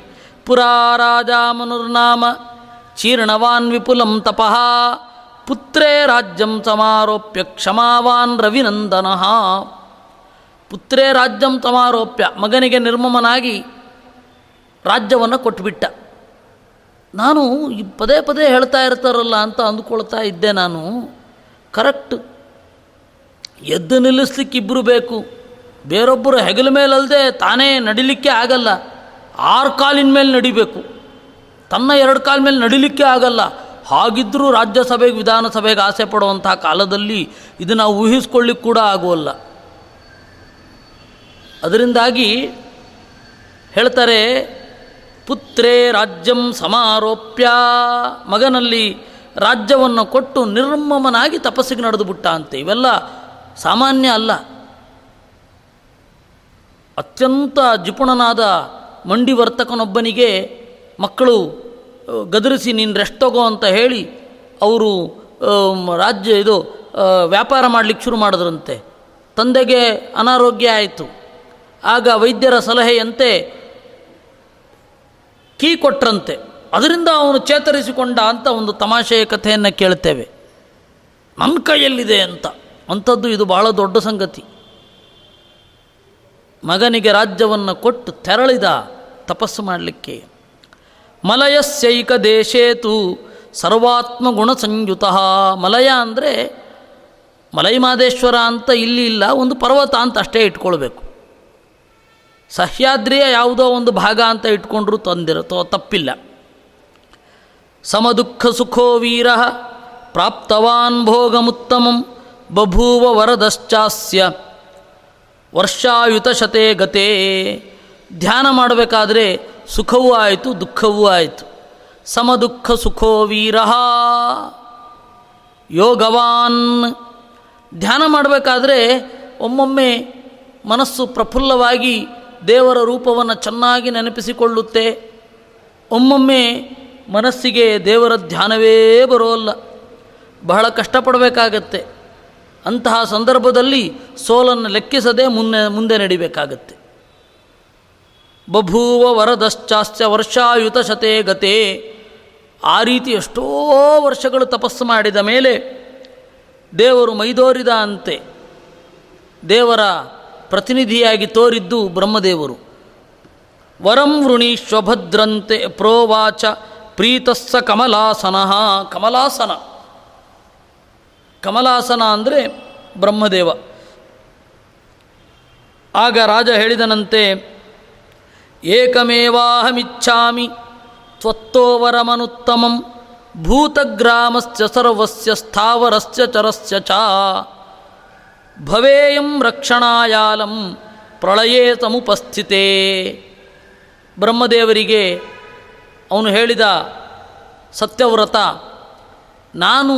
ಪುರಾ ರಾಜ ಮನುರ್ನಾಮ ಚೀರ್ಣವಾನ್ ವಿಪುಲಂ ತಪಃ ಪುತ್ರೇ ರಾಜ್ಯಂ ಸಮಾರೋಪ್ಯ ಕ್ಷಮಾವಾನ್ ರವಿನಂದನಃ. ಪುತ್ರೇ ರಾಜ್ಯಂ ಸಮಾರೋಪ್ಯ, ಮಗನಿಗೆ ನಿರ್ಮಮನಾಗಿ ರಾಜ್ಯವನ್ನು ಕೊಟ್ಟುಬಿಟ್ಟ. ನಾನು ಪದೇ ಪದೇ ಹೇಳ್ತಾ ಇರ್ತಾರಲ್ಲ ಅಂತ ಅಂದುಕೊಳ್ತಾ ಇದ್ದೆ ನಾನು. ಕರೆಕ್ಟ್, ಎದ್ದು ನಿಲ್ಲಿಸ್ಲಿಕ್ಕಿಬ್ಬರು ಬೇಕು, ಬೇರೊಬ್ಬರು ಹೆಗಲ ಮೇಲಲ್ಲದೆ ತಾನೇ ನಡಿಲಿಕ್ಕೆ ಆಗಲ್ಲ. ಆರು ಕಾಲಿನ ಮೇಲೆ ನಡಿಬೇಕು, ತನ್ನ ಎರಡು ಕಾಲ ಮೇಲೆ ನಡಿಲಿಕ್ಕೆ ಆಗಲ್ಲ. ಹಾಗಿದ್ದರೂ ರಾಜ್ಯಸಭೆಗೆ ವಿಧಾನಸಭೆಗೆ ಆಸೆ ಪಡುವಂತಹ ಕಾಲದಲ್ಲಿ ಇದನ್ನು ಊಹಿಸ್ಕೊಳ್ಳಿಕ್ಕೆ ಕೂಡ ಆಗುವಲ್ಲ. ಅದರಿಂದಾಗಿ ಹೇಳ್ತಾರೆ, ಪುತ್ರೇ ರಾಜ್ಯಂ ಸಮಾರೋಪ್ಯ, ಮಗನಲ್ಲಿ ರಾಜ್ಯವನ್ನು ಕೊಟ್ಟು ನಿರ್ಮಮನಾಗಿ ತಪಸ್ಸಿಗೆ ನಡೆದು ಬಿಟ್ಟ ಅಂತೆ. ಇವೆಲ್ಲ ಸಾಮಾನ್ಯ ಅಲ್ಲ. ಅತ್ಯಂತ ಜಿಪುಣನಾದ ಮಂಡಿವರ್ತಕನೊಬ್ಬನಿಗೆ ಮಕ್ಕಳು ಗದರಿಸಿ ನೀನು ರೆಸ್ಟ್ ತಗೋ ಅಂತ ಹೇಳಿ ಅವರು ರಾಜ್ಯ ಇದು ವ್ಯಾಪಾರ ಮಾಡಲಿಕ್ಕೆ ಶುರು ಮಾಡಿದ್ರಂತೆ. ತಂದೆಗೆ ಅನಾರೋಗ್ಯ ಆಯಿತು. ಆಗ ವೈದ್ಯರ ಸಲಹೆಯಂತೆ ಕೀ ಕೊಟ್ರಂತೆ. ಅದರಿಂದ ಅವನು ಚೇತರಿಸಿಕೊಂಡ ಅಂತ ಒಂದು ತಮಾಷೆಯ ಕಥೆಯನ್ನು ಕೇಳ್ತೇವೆ. ನನ್ನ ಕೈಯಲ್ಲಿದೆ ಅಂತ ಅಂಥದ್ದು ಇದು ಬಹಳ ದೊಡ್ಡ ಸಂಗತಿ. ಮಗನಿಗೆ ರಾಜ್ಯವನ್ನು ಕೊಟ್ಟು ತೆರಳಿದ ತಪಸ್ಸು ಮಾಡಲಿಕ್ಕೆ. ಮಲಯಸ್ಯೈಕ ದೇಶೇತು ಸರ್ವಾತ್ಮಗುಣ ಸಂಯುತಃ. ಮಲಯ ಅಂದರೆ ಮಲೈಮಾದೇಶ್ವರ ಅಂತ ಇಲ್ಲಿ ಇಲ್ಲ, ಒಂದು ಪರ್ವತ ಅಂತ ಅಷ್ಟೇ ಇಟ್ಕೊಳ್ಬೇಕು. ಸಹ್ಯಾದ್ರಿಯ ಯಾವುದೋ ಒಂದು ಭಾಗ ಅಂತ ಇಟ್ಕೊಂಡ್ರೂ ತೊಂದಿರತೋ ತಪ್ಪಿಲ್ಲ. ಸಮದುಃಖ ಸುಖೋ ವೀರ ಪ್ರಾಪ್ತವಾನ್ ಭೋಗಮುತ್ತಮಂ ಬಭೂವ ವರದಶ್ಚಾಸ್ಯ ವರ್ಷಾಯುತಶತೆ ಗತೆ. ಧ್ಯಾನ ಮಾಡಬೇಕಾದ್ರೆ ಸುಖವೂ ಆಯಿತು, ದುಃಖವೂ ಆಯಿತು. ಸಮದುಃಖ ಸುಖೋ ವೀರಃ ಯೋಗವಾನ್. ಧ್ಯಾನ ಮಾಡಬೇಕಾದ್ರೆ ಒಮ್ಮೊಮ್ಮೆ ಮನಸ್ಸು ಪ್ರಫುಲ್ಲವಾಗಿ ದೇವರ ರೂಪವನ್ನು ಚೆನ್ನಾಗಿ ನೆನಪಿಸಿಕೊಳ್ಳುತ್ತೆ, ಒಮ್ಮೊಮ್ಮೆ ಮನಸ್ಸಿಗೆ ದೇವರ ಧ್ಯಾನವೇ ಬರೋಲ್ಲ, ಬಹಳ ಕಷ್ಟಪಡಬೇಕಾಗತ್ತೆ. ಅಂತಹ ಸಂದರ್ಭದಲ್ಲಿ ಸೋಲನ್ನು ಲೆಕ್ಕಿಸದೆ ಮುನ್ನೆ ಮುಂದೆ ನಡಿಬೇಕಾಗತ್ತೆ. ಬಭೂವ ವರದಶ್ಚಾಸ್ತ್ಯ ವರ್ಷಾಯುತ ಶತೇ ಗತೆ. ಆ ರೀತಿ ಎಷ್ಟೋ ವರ್ಷಗಳು ತಪಸ್ಸು ಮಾಡಿದ ಮೇಲೆ ದೇವರು ಮೈದೋರಿದ ಅಂತೆ. ದೇವರ ಪ್ರತಿನಿಧಿಯಾಗಿ ತೋರಿದ್ದು ಬ್ರಹ್ಮದೇವರು. ವರಂ ವೃಣೀಶ್ವ ಭದ್ರಂತೆ ಪ್ರೋವಾಚ ಪ್ರೀತಸ್ಸ ಕಮಲಾಸನಃ. ಕಮಲಾಸನ ಕಮಲಾಸನ ಅಂದರೆ ಬ್ರಹ್ಮದೇವ. ಆಗ ರಾಜ ಹೇಳಿದನಂತೆ, ಏಕಮೇವಾಹಮಿಚ್ಛಾಮಿ ತ್ವತ್ತೋ ವರಮನುತ್ತಮಂ ಭೂತಗ್ರಾಮಸ್ಯ ಸರ್ವಸ್ಯ ಸ್ಥಾವರಸ್ಯ ಚರಸ್ಯ ಚ. ಭವೇಯಂ ರಕ್ಷಣಾಯಾಲಂ ಪ್ರಳಯೇ ತಮುಪಸ್ಥಿತೇ. ಬ್ರಹ್ಮದೇವರಿಗೆ ಅವನು ಹೇಳಿದ ಸತ್ಯವ್ರತ, ನಾನು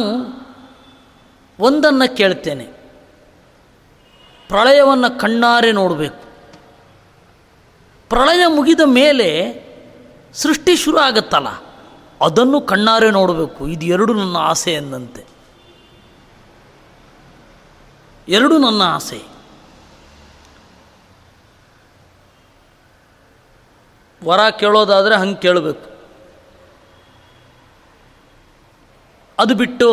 ಒಂದನ್ನು ಕೇಳ್ತೇನೆ, ಪ್ರಳಯವನ್ನು ಕಣ್ಣಾರೆ ನೋಡಬೇಕು. ಪ್ರಳಯ ಮುಗಿದ ಮೇಲೆ ಸೃಷ್ಟಿ ಶುರು ಆಗುತ್ತಲ್ಲ, ಅದನ್ನು ಕಣ್ಣಾರೆ ನೋಡಬೇಕು. ಇದು ಎರಡು ನನ್ನ ಆಸೆ ಎಂದಂತೆ, ಎರಡು ನನ್ನ ಆಸೆ. ವರ ಕೇಳೋದಾದರೆ ಹಂಗೆ ಕೇಳಬೇಕು. ಅದು ಬಿಟ್ಟು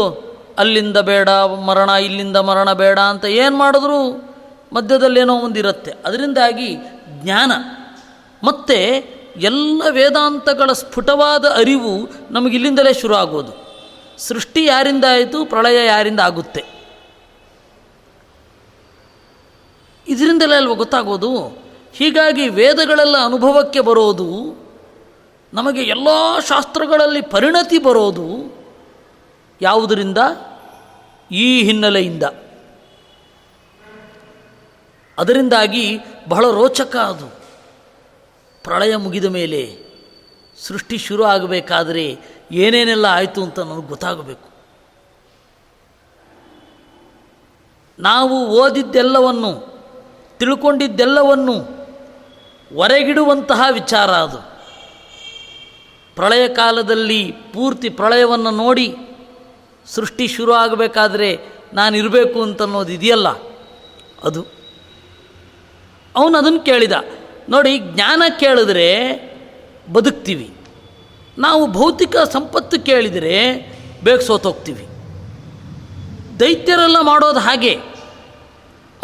ಅಲ್ಲಿಂದ ಬೇಡ ಮರಣ, ಇಲ್ಲಿಂದ ಮರಣ ಬೇಡ ಅಂತ ಏನು ಮಾಡಿದ್ರೂ ಮಧ್ಯದಲ್ಲೇನೋ ಒಂದಿರುತ್ತೆ. ಅದರಿಂದಾಗಿ ಜ್ಞಾನ ಮತ್ತು ಎಲ್ಲ ವೇದಾಂತಗಳ ಸ್ಫುಟವಾದ ಅರಿವು ನಮಗಿಲ್ಲಿಂದಲೇ ಶುರು ಆಗೋದು. ಸೃಷ್ಟಿ ಯಾರಿಂದ ಆಯಿತು, ಪ್ರಳಯ ಯಾರಿಂದ ಆಗುತ್ತೆ, ಇದರಿಂದಲೇ ಅಲ್ವ ಗೊತ್ತಾಗೋದು. ಹೀಗಾಗಿ ವೇದಗಳೆಲ್ಲ ಅನುಭವಕ್ಕೆ ಬರೋದು, ನಮಗೆ ಎಲ್ಲ ಶಾಸ್ತ್ರಗಳಲ್ಲಿ ಪರಿಣತಿ ಬರೋದು ಯಾವುದರಿಂದ? ಈ ಹಿನ್ನೆಲೆಯಿಂದ. ಅದರಿಂದಾಗಿ ಬಹಳ ರೋಚಕ ಅದು. ಪ್ರಳಯ ಮುಗಿದ ಮೇಲೆ ಸೃಷ್ಟಿ ಶುರು ಆಗಬೇಕಾದರೆ ಏನೇನೆಲ್ಲ ಆಯಿತು ಅಂತ ನನಗೆ ಗೊತ್ತಾಗಬೇಕು. ನಾವು ಓದಿದ್ದೆಲ್ಲವನ್ನು, ತಿಳ್ಕೊಂಡಿದ್ದೆಲ್ಲವನ್ನು ಹೊರಗಿಡುವಂತಹ ವಿಚಾರ ಅದು. ಪ್ರಳಯ ಕಾಲದಲ್ಲಿ ಪೂರ್ತಿ ಪ್ರಳಯವನ್ನು ನೋಡಿ ಸೃಷ್ಟಿ ಶುರು ಆಗಬೇಕಾದ್ರೆ ನಾನಿರಬೇಕು ಅಂತನ್ನೋದು ಇದೆಯಲ್ಲ, ಅದು ಅವನು ಅದನ್ನು ಕೇಳಿದ. ನೋಡಿ, ಜ್ಞಾನ ಕೇಳಿದ್ರೆ ಬದುಕ್ತೀವಿ, ನಾವು ಭೌತಿಕ ಸಂಪತ್ತು ಕೇಳಿದರೆ ಬೇಗ ಸೋತೋಗ್ತೀವಿ. ದೈತ್ಯರೆಲ್ಲ ಮಾಡೋದು ಹಾಗೆ.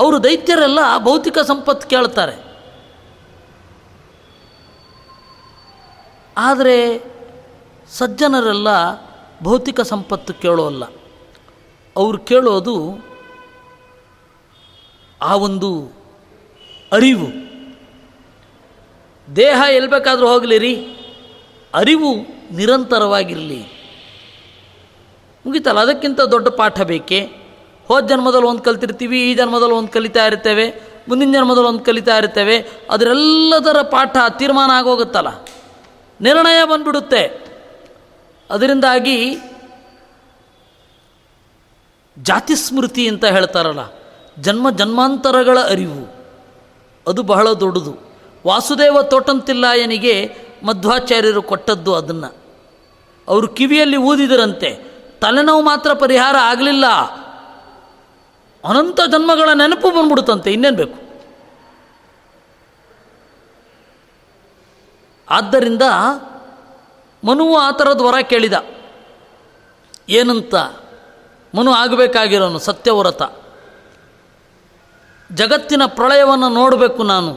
ಅವರು ದೈತ್ಯರೆಲ್ಲ ಭೌತಿಕ ಸಂಪತ್ತು ಕೇಳ್ತಾರೆ, ಆದರೆ ಸಜ್ಜನರೆಲ್ಲ ಭೌತಿಕ ಸಂಪತ್ತು ಕೇಳೋಲ್ಲ. ಅವರು ಕೇಳೋದು ಆ ಒಂದು ಅರಿವು. ದೇಹ ಎಲ್ಲಿ ಬೇಕಾದರೂ ಹೋಗಲಿ ರೀ, ಅರಿವು ನಿರಂತರವಾಗಿರಲಿ. ಮುಗಿತಲ್ಲ, ಅದಕ್ಕಿಂತ ದೊಡ್ಡ ಪಾಠ ಬೇಕೇ? ಹೋದ ಜನ್ಮದಲ್ಲಿ ಒಂದು ಕಲಿತಿರ್ತೀವಿ, ಈ ಜನ್ಮದಲ್ಲಿ ಒಂದು ಕಲಿತಾ ಇರ್ತೇವೆ, ಮುಂದಿನ ಜನ್ಮದಲ್ಲಿ ಒಂದು ಕಲಿತಾ ಇರ್ತೇವೆ. ಅದರೆಲ್ಲದರ ಪಾಠ ತೀರ್ಮಾನ ಆಗೋಗುತ್ತಲ್ಲ, ನಿರ್ಣಯ ಬಂದುಬಿಡುತ್ತೆ. ಅದರಿಂದಾಗಿ ಜಾತಿ ಸ್ಮೃತಿ ಅಂತ ಹೇಳ್ತಾರಲ್ಲ, ಜನ್ಮ ಜನ್ಮಾಂತರಗಳ ಅರಿವು, ಅದು ಬಹಳ ದೊಡ್ಡದು. ವಾಸುದೇವ ತೋಟಂತಿಲ್ಲಾಯನಿಗೆ ಮಧ್ವಾಚಾರ್ಯರು ಕೊಟ್ಟದ್ದು ಅದನ್ನು. ಅವರು ಕಿವಿಯಲ್ಲಿ ಊದಿದರಂತೆ, ತಲೆನೋವು ಮಾತ್ರ ಪರಿಹಾರ ಆಗಲಿಲ್ಲ, ಅನಂತ ಜನ್ಮಗಳ ನೆನಪು ಬಂದ್ಬಿಡುತ್ತಂತೆ, ಇನ್ನೇನು ಬೇಕು. ಆದ್ದರಿಂದ ಮನುವು ಆ ಥರದ ವರ ಕೇಳಿದ. ಏನಂತ ಮನು ಆಗಬೇಕಾಗಿರೋನು ಸತ್ಯವ್ರತ, ಜಗತ್ತಿನ ಪ್ರಳಯವನ್ನು ನೋಡಬೇಕು ನಾನು.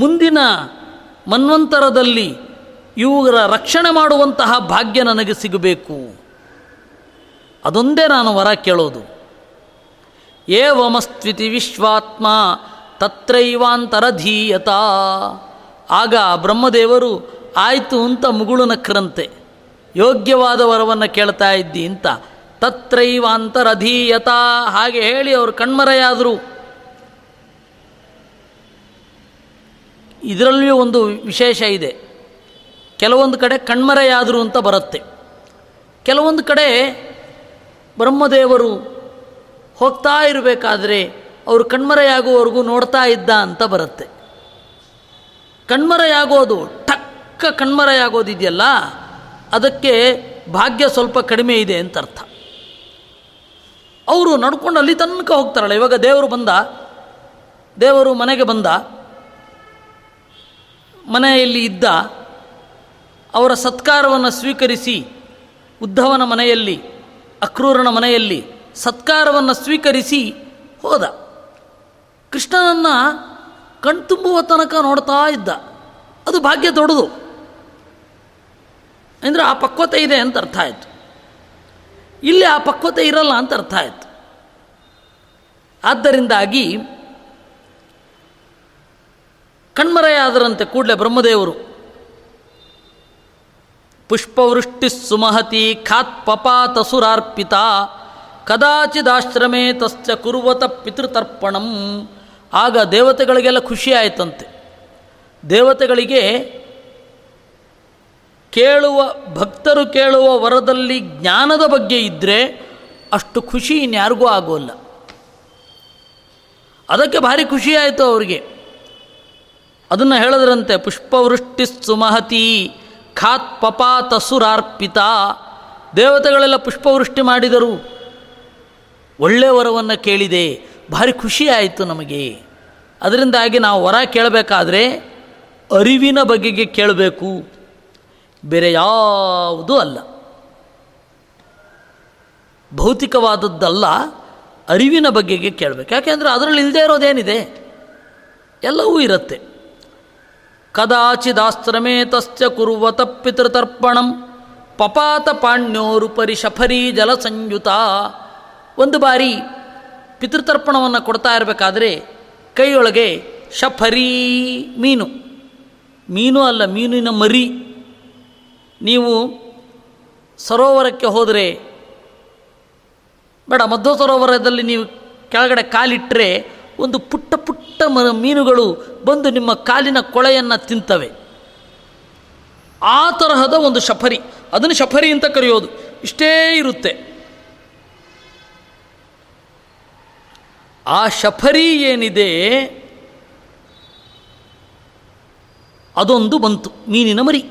ಮುಂದಿನ ಮನ್ವಂತರದಲ್ಲಿ ಇವುಗಳ ರಕ್ಷಣೆ ಮಾಡುವಂತಹ ಭಾಗ್ಯ ನನಗೆ ಸಿಗಬೇಕು, ಅದೊಂದೇ ನಾನು ವರ ಕೇಳೋದು. ಏವಮಸ್ತ್ವಿತಿ ವಿಶ್ವಾತ್ಮ ತತ್ರೈವಾಂತರಧೀಯತ. ಆಗ ಬ್ರಹ್ಮದೇವರು ಆಯಿತು ಅಂತ ಮುಗುಳು ನಕ್ಕರಂತೆ, ಯೋಗ್ಯವಾದ ವರವನ್ನು ಕೇಳ್ತಾ ಇದ್ದಿ ಅಂತ. ತತ್ರೈವಾಂತರಧೀಯತ ಹಾಗೆ ಹೇಳಿ ಅವರು ಕಣ್ಮರೆಯಾದರು. ಇದರಲ್ಲಿಯೂ ಒಂದು ವಿಶೇಷ ಇದೆ. ಕೆಲವೊಂದು ಕಡೆ ಕಣ್ಮರೆಯಾದರು ಅಂತ ಬರುತ್ತೆ, ಕೆಲವೊಂದು ಕಡೆ ಬ್ರಹ್ಮದೇವರು ಹೋಗ್ತಾ ಇರಬೇಕಾದ್ರೆ ಅವರು ಕಣ್ಮರೆಯಾಗುವವರೆಗೂ ನೋಡ್ತಾ ಇದ್ದ ಅಂತ ಬರುತ್ತೆ. ಕಣ್ಮರೆಯಾಗೋದು ಟಕ್ಕ ಕಣ್ಮರೆಯಾಗೋದಿದೆಯಲ್ಲ, ಅದಕ್ಕೆ ಭಾಗ್ಯ ಸ್ವಲ್ಪ ಕಡಿಮೆ ಇದೆ ಅಂತ ಅರ್ಥ. ಅವರು ನಡ್ಕೊಂಡು ಅಲ್ಲಿ ತನಕ ಹೋಗ್ತಾರಲ್ಲ. ಇವಾಗ ದೇವರು ಬಂದ, ದೇವರು ಮನೆಗೆ ಬಂದ, ಮನೆಯಲ್ಲಿ ಇದ್ದ, ಅವರ ಸತ್ಕಾರವನ್ನು ಸ್ವೀಕರಿಸಿ ಉದ್ಧವನ ಮನೆಯಲ್ಲಿ, ಅಕ್ರೂರನ ಮನೆಯಲ್ಲಿ ಸತ್ಕಾರವನ್ನು ಸ್ವೀಕರಿಸಿ ಹೋದ. ಕೃಷ್ಣನನ್ನು ಕಣ್ತುಂಬುವ ತನಕ ನೋಡ್ತಾ ಇದ್ದ. ಅದು ಭಾಗ್ಯ ದೊಡ್ಡದು ಅಂದರೆ ಆ ಪಕ್ವತೆ ಇದೆ ಅಂತ ಅರ್ಥ ಆಯಿತು. ಇಲ್ಲಿ ಆ ಪಕ್ವತೆ ಇರಲ್ಲ ಅಂತ ಅರ್ಥ ಆಯಿತು. ಆದ್ದರಿಂದಾಗಿ ಕಣ್ಮರೆಯಾದರಂತೆ ಕೂಡಲೇ ಬ್ರಹ್ಮದೇವರು ಪುಷ್ಪವೃಷ್ಟಿ ಸುಮಹತಿ ಖಾತ್ ಪಪಾತಸುರಾರ್ಪಿತ ಕದಾಚಿದಾಶ್ರಮೇ ತಸ್ಯ ಕುರುವತ ಪಿತೃತರ್ಪಣಂ. ಆಗ ದೇವತೆಗಳಿಗೆಲ್ಲ ಖುಷಿಯಾಯಿತಂತೆ. ದೇವತೆಗಳಿಗೆ ಕೇಳುವ ಭಕ್ತರು ಕೇಳುವ ವರದಲ್ಲಿ ಜ್ಞಾನದ ಬಗ್ಗೆ ಇದ್ದರೆ ಅಷ್ಟು ಖುಷಿ ಇನ್ಯಾರಿಗೂ ಆಗೋಲ್ಲ. ಅದಕ್ಕೆ ಭಾರಿ ಖುಷಿಯಾಯಿತು ಅವರಿಗೆ. ಅದನ್ನು ಹೇಳದ್ರಂತೆ ಪುಷ್ಪವೃಷ್ಟಿ ಸುಮಹತಿ ಖಾತ್ ಪಪಾತಸುರಾರ್ಪಿತ. ದೇವತೆಗಳೆಲ್ಲ ಪುಷ್ಪವೃಷ್ಟಿ ಮಾಡಿದರು, ಒಳ್ಳೆಯ ವರವನ್ನು ಕೇಳಿದೆ, ಭಾರಿ ಖುಷಿಯಾಯಿತು ನಮಗೆ. ಅದರಿಂದಾಗಿ ನಾವು ವರ ಕೇಳಬೇಕಾದ್ರೆ ಅರಿವಿನ ಬಗೆಗೆ ಕೇಳಬೇಕು, ಬೇರೆ ಯಾವುದೂ ಅಲ್ಲ, ಭೌತಿಕವಾದದ್ದಲ್ಲ, ಅರಿವಿನ ಬಗೆಗೆ ಕೇಳಬೇಕು. ಯಾಕೆಂದರೆ ಅದರಲ್ಲಿ ಇಲ್ಲದೆ ಇರೋದೇನಿದೆ, ಎಲ್ಲವೂ ಇರುತ್ತೆ. ಕದಾಚಿದಾಶ್ರಮೇ ತಸ್ಯ ಕುರುವತ ಪಿತೃತರ್ಪಣಂ ಪಪಾತ ಪಾಣ್ಯೋರು ಪರಿಶಫರೀ ಜಲಸಂಯುತ. ಒಂದು ಬಾರಿ ಪಿತೃತರ್ಪಣವನ್ನು ಕೊಡ್ತಾ ಇರಬೇಕಾದ್ರೆ ಕೈಯೊಳಗೆ ಶಫರೀ ಮೀನು, ಮೀನು ಅಲ್ಲ ಮೀನಿನ ಮರಿ. ನೀವು ಸರೋವರಕ್ಕೆ ಹೋದರೆ ಬೇಡ, ಮಧ್ವ ಸರೋವರದಲ್ಲಿ ನೀವು ಕೆಳಗಡೆ ಕಾಲಿಟ್ಟರೆ ಒಂದು ಪುಟ್ಟ ಪುಟ್ಟ ಮ ಮೀನುಗಳು ಬಂದು ನಿಮ್ಮ ಕಾಲಿನ ಕೊಳೆಯನ್ನು ತಿಂತವೆ. ಆ ತರಹದ ಒಂದು ಶಫರಿ, ಅದನ್ನು ಶಫರಿ ಅಂತ ಕರೆಯೋದು. ಇಷ್ಟೇ ಇರುತ್ತೆ. ಆ ಶಫರಿ ಏನಿದೆ ಅದೊಂದು ಬಂತು, ಮೀನಿನ ಮರಿ.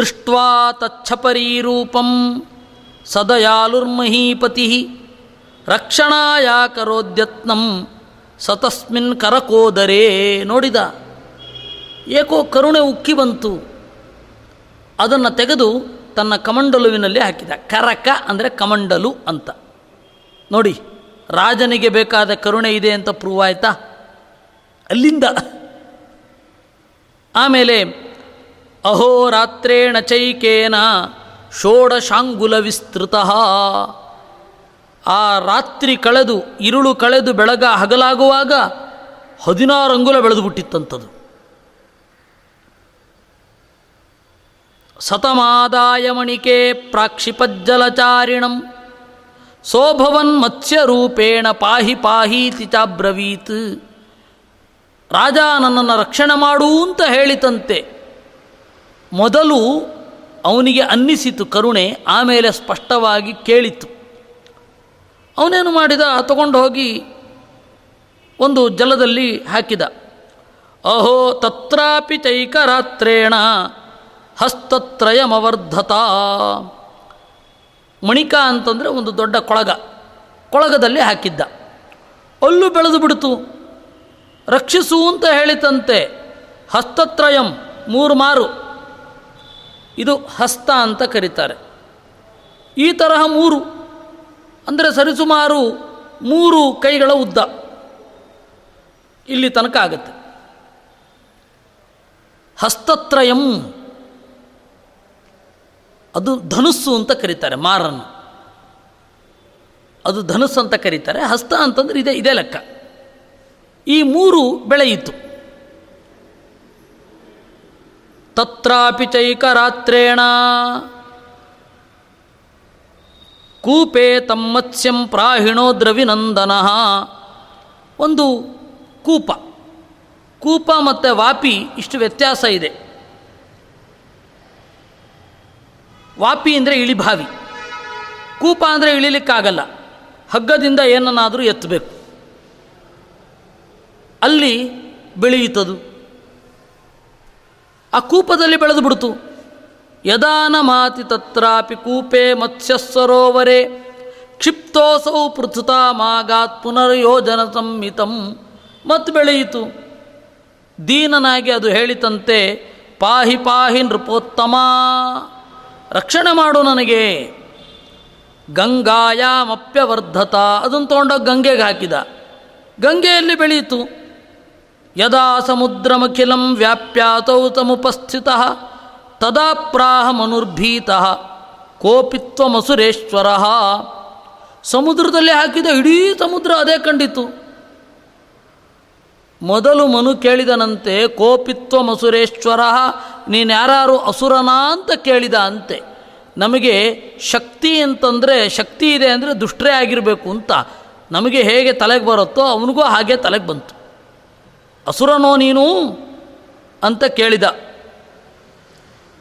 ದೃಷ್ಟ್ವಾ ತಚ್ಛಪರೀ ರೂಪಂ ಸದಯಾಲುರ್ಮಹೀಪತಿ ರಕ್ಷಣಾಯ ಕರೋದ್ಯತ್ನಂ ಸತಸ್ಮಿನ್ ಕರಕೋದರೆ. ನೋಡಿದ, ಏಕೋ ಕರುಣೆ ಉಕ್ಕಿ ಬಂತು, ಅದನ್ನು ತೆಗೆದು ತನ್ನ ಕಮಂಡಲುವಿನಲ್ಲಿ ಹಾಕಿದ. ಕರಕ ಅಂದರೆ ಕಮಂಡಲು ಅಂತ. ನೋಡಿ, ರಾಜನಿಗೆ ಬೇಕಾದ ಕರುಣೆ ಇದೆ ಅಂತ ಪ್ರೂವ್ ಆಯಿತಾ ಅಲ್ಲಿಂದ. ಆಮೇಲೆ ಅಹೋರಾತ್ರೇಣ ಚೈಕೇನ ಷೋಡಶಾಂಗುಲ ವಿಸ್ತೃತ. ಆ ರಾತ್ರಿ ಕಳೆದು, ಇರುಳು ಕಳೆದು ಬೆಳಗ ಹಗಲಾಗುವಾಗ ಹದಿನಾರು ಅಂಗುಲ ಬೆಳೆದು ಬಿಟ್ಟಿತ್ತಂಥದ್ದು. ಸತಮಾದಾಯ ಮಣಿಕೆ ಪ್ರಾಕ್ಷಿಪಜ್ಜಲಚಾರಿಣಂ ಸೋಭವನ್ ಮತ್ಸ್ಯ ರೂಪೇಣ ಪಾಹಿ ಪಾಹೀತಿ ಚಾಬ್ರವೀತ್. ರಾಜ ನನ್ನನ್ನು ರಕ್ಷಣೆ ಮಾಡು ಅಂತ ಹೇಳಿತಂತೆ. ಮೊದಲು ಅವನಿಗೆ ಅನ್ನಿಸಿತು ಕರುಣೆ, ಆಮೇಲೆ ಸ್ಪಷ್ಟವಾಗಿ ಕೇಳಿತು. ಅವನೇನು ಮಾಡಿದ, ತಗೊಂಡು ಹೋಗಿ ಒಂದು ಜಲದಲ್ಲಿ ಹಾಕಿದ. ಅಹೋ ತತ್ರಾಪಿ ಚೈಕರಾತ್ರೇಣ ಹಸ್ತತ್ರಯಮವರ್ಧತ. ಮಣಿಕಾ ಅಂತಂದರೆ ಒಂದು ದೊಡ್ಡ ಕೊಳಗ, ಕೊಳಗದಲ್ಲಿ ಹಾಕಿದ್ದ. ಅಲ್ಲೂ ಬೆಳೆದು ಬಿಡ್ತು. ರಕ್ಷಿಸು ಅಂತ ಹೇಳಿತಂತೆ. ಹಸ್ತತ್ರಯಂ, ಮೂರು ಮಾರು, ಇದು ಹಸ್ತ ಅಂತ ಕರೀತಾರೆ. ಈ ತರಹ ಮೂರು ಅಂದರೆ ಸರಿಸುಮಾರು ಮೂರು ಕೈಗಳ ಉದ್ದ ಇಲ್ಲಿ ತನಕ ಆಗುತ್ತೆ. ಹಸ್ತತ್ರಯಂ ಅದು ಧನುಸ್ಸು ಅಂತ ಕರೀತಾರೆ, ಮಾರನ್ನು ಅದು ಧನುಸ್ಸು ಅಂತ ಕರೀತಾರೆ. ಹಸ್ತ ಅಂತಂದರೆ ಇದೇ ಇದೇ ಲೆಕ್ಕ. ಈ ಮೂರು ಬೆಳೆಯಿತು. ತತ್ರಾಪಿ ಚೈಕರಾತ್ರೇಣ ಕೂಪೇ ತಮ್ಮತ್ಸ್ಯಂ ಪ್ರಾಹಿಣೋ ದ್ರವಿನಂದನಃ. ಒಂದು ಕೂಪ, ಕೂಪ ಮತ್ತು ವಾಪಿ ಇಷ್ಟು ವ್ಯತ್ಯಾಸ ಇದೆ. ವಾಪಿ ಅಂದರೆ ಇಳಿಭಾವಿ, ಕೂಪ ಅಂದರೆ ಇಳಿಲಿಕ್ಕಾಗಲ್ಲ, ಹಗ್ಗದಿಂದ ಏನನ್ನಾದರೂ ಎತ್ತಬೇಕು, ಅಲ್ಲಿ ಬೆಳೆಯುತ್ತದು. ಆ ಕೂಪದಲ್ಲಿ ಬೆಳೆದು ಬಿಡ್ತು. ಯದಾನ ಮಾತಿ ತತ್ರಾಪಿ ಕೂಪೆ ಮತ್ಸ್ಯ ಸರೋವರೆ ಕ್ಷಿಪ್ತೋಸೌ ಪೃಥುತ ಮಾಗಾತ್ ಪುನರ್ಯೋಜನ ಸಂಹಿತಂ. ಮತ್ತು ಬೆಳೆಯಿತು. ದೀನನಾಗಿ ಅದು ಹೇಳಿತಂತೆ, ಪಾಹಿ ಪಾಹಿ ನೃಪೋತ್ತಮ, ರಕ್ಷಣೆ ಮಾಡು ನನಗೆ. ಗಂಗಾಯಾಮಪ್ಯವರ್ಧತ, ಅದನ್ನು ತೊಗೊಂಡೋಗಿ ಗಂಗೆಗೆ ಹಾಕಿದ. ಗಂಗೆಯಲ್ಲಿ ಬೆಳೆಯಿತು. ಯದಾ ಸಮುದ್ರಮಖಿಲಂ ವ್ಯಾಪ್ಯಾತೌ ತಮುಪಸ್ಥಿತಃ ತದಾ ಪ್ರಾಹ ಮನುರ್ಭೀತಃ ಕೋಪಿತ್ವಮಸುರೇಶ್ವರಃ. ಸಮುದ್ರದಲ್ಲಿ ಹಾಕಿದ, ಇಡೀ ಸಮುದ್ರ ಅದೇ ಕಂಡಿತು. ಮೊದಲು ಮನು ಕೇಳಿದನಂತೆ, ಕೋಪಿತ್ವಮಸುರೇಶ್ವರ, ನೀನು ಯಾರು ಅಸುರನಾ ಅಂತ ಕೇಳಿದ ಅಂತೆ. ನಮಗೆ ಶಕ್ತಿ ಅಂತಂದರೆ, ಶಕ್ತಿ ಇದೆ ಅಂದರೆ ದುಷ್ಟರೇ ಆಗಿರಬೇಕು ಅಂತ ನಮಗೆ ಹೇಗೆ ತಲೆಗೆ ಬರುತ್ತೋ ಅವನಿಗೂ ಹಾಗೆ ತಲೆಗೆ ಬಂತು. ಅಸುರನೋ ನೀನು ಅಂತ ಕೇಳಿದ.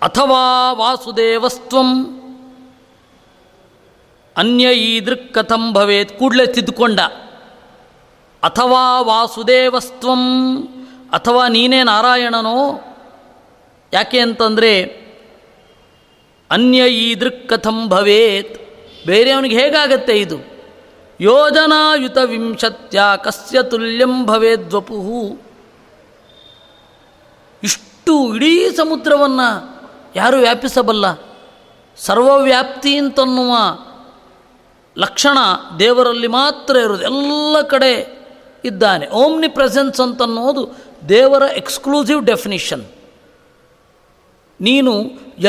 ಅಥವಾ ವಾಸುದೇವಸ್ತ್ವಂ ಅನ್ಯ ಈದೃಕ್ ಕಥಂ ಭವೇತ್, ಕೂಡಲೇ ತಿದ್ದುಕೊಂಡ. ಅಥವಾ ವಾಸುದೇವಸ್ತ್ವಂ, ಅಥವಾ ನೀನೇ ನಾರಾಯಣನೋ, ಯಾಕೆ ಅಂತಂದರೆ ಅನ್ಯ ಈದೃಕ್ ಕಥಂ ಭವೇತ್, ಬೇರೆಯವನಿಗೆ ಹೇಗಾಗತ್ತೆ ಇದು. ಯೋಜನಾಯುತ ವಿಂಶತ್ಯ ಕಸ್ಯ ತುಲ್ಯಂ ಭವೇದ್ವಪುಹು. ಇಷ್ಟು ಇಡೀ ಸಮುದ್ರವನ್ನು ಯಾರೂ ವ್ಯಾಪಿಸಬಲ್ಲ. ಸರ್ವವ್ಯಾಪ್ತಿ ಅಂತನ್ನುವ ಲಕ್ಷಣ ದೇವರಲ್ಲಿ ಮಾತ್ರ ಇರೋದು, ಎಲ್ಲ ಕಡೆ ಇದ್ದಾನೆ. ಓಮ್ನಿ ಪ್ರೆಸೆನ್ಸ್ ಅಂತನ್ನೋದು ದೇವರ ಎಕ್ಸ್ಕ್ಲೂಸಿವ್ ಡೆಫಿನಿಷನ್. ನೀನು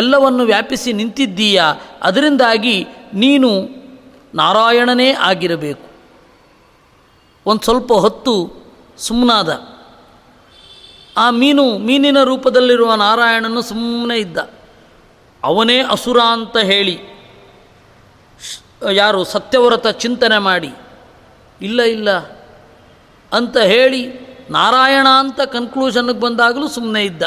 ಎಲ್ಲವನ್ನು ವ್ಯಾಪಿಸಿ ನಿಂತಿದ್ದೀಯಾ, ಅದರಿಂದಾಗಿ ನೀನು ನಾರಾಯಣನೇ ಆಗಿರಬೇಕು. ಒಂದು ಸ್ವಲ್ಪ ಹೊತ್ತು ಸುಮ್ಮನಾದ. ಆ ಮೀನು ಮೀನಿನ ರೂಪದಲ್ಲಿರುವ ನಾರಾಯಣನು ಸುಮ್ಮನೆ ಇದ್ದ. ಅವನೇ ಅಸುರ ಅಂತ ಹೇಳಿ ಯಾರು ಸತ್ಯವ್ರತ ಚಿಂತನೆ ಮಾಡಿ ಇಲ್ಲ ಇಲ್ಲ ಅಂತ ಹೇಳಿ ನಾರಾಯಣ ಅಂತ ಕನ್ಕ್ಲೂಷನ್ಗೆ ಬಂದಾಗಲೂ ಸುಮ್ಮನೆ ಇದ್ದ.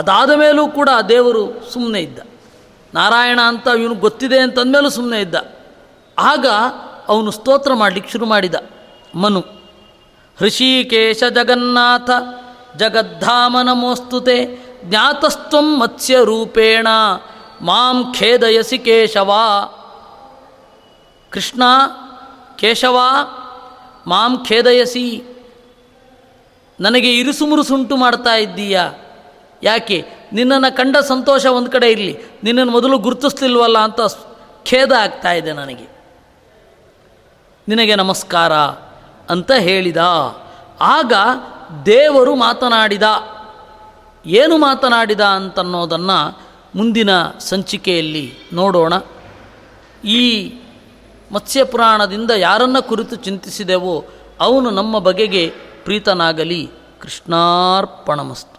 ಅದಾದ ಮೇಲೂ ಕೂಡ ದೇವರು ಸುಮ್ಮನೆ ಇದ್ದ. ನಾರಾಯಣ ಅಂತ ಇವನು ಗೊತ್ತಿದೆ ಅಂತಂದಮೇಲೂ ಸುಮ್ಮನೆ ಇದ್ದ. ಆಗ ಅವನು ಸ್ತೋತ್ರ ಮಾಡಲಿಕ್ಕೆ ಶುರು ಮಾಡಿದ. ಮನು ಹೃಷೀಕೇಶ ಜಗನ್ನಾಥ ಜಗದ್ಧಾಮ ನಮೋಸ್ತುತೆ ಜ್ಞಾತಸ್ತ್ವಂ ಮತ್ಸ್ಯ ರೂಪೇಣ ಮಾಂ ಖೇದಯಸಿ ಕೇಶವ. ಕೃಷ್ಣ, ಕೇಶವ, ಮಾಂ ಖೇದಯಸಿ, ನನಗೆ ಇರುಸುಮುರುಸುಂಟು ಮಾಡ್ತಾ ಇದ್ದೀಯಾ ಯಾಕೆ? ನಿನ್ನನ್ನು ಕಂಡ ಸಂತೋಷ ಒಂದು ಕಡೆ ಇರಲಿ, ನಿನ್ನನ್ನು ಮೊದಲು ಗುರುತಿಸ್ಲಿಲ್ವಲ್ಲ ಅಂತ ಖೇದ ಆಗ್ತಾ ಇದೆ ನನಗೆ. ನಿನಗೆ ನಮಸ್ಕಾರ ಅಂತ ಹೇಳಿದ. ಆಗ ದೇವರು ಮಾತನಾಡಿದ. ಏನು ಮಾತನಾಡಿದ ಅಂತನ್ನೋದನ್ನು ಮುಂದಿನ ಸಂಚಿಕೆಯಲ್ಲಿ ನೋಡೋಣ. ಈ ಮತ್ಸ್ಯಪುರಾಣದಿಂದ ಯಾರನ್ನು ಕುರಿತು ಚಿಂತಿಸಿದೆವೋ ಅವನು ನಮ್ಮ ಬಗೆಗೆ ಪ್ರೀತನಾಗಲಿ. ಕೃಷ್ಣಾರ್ಪಣಮಸ್ತು.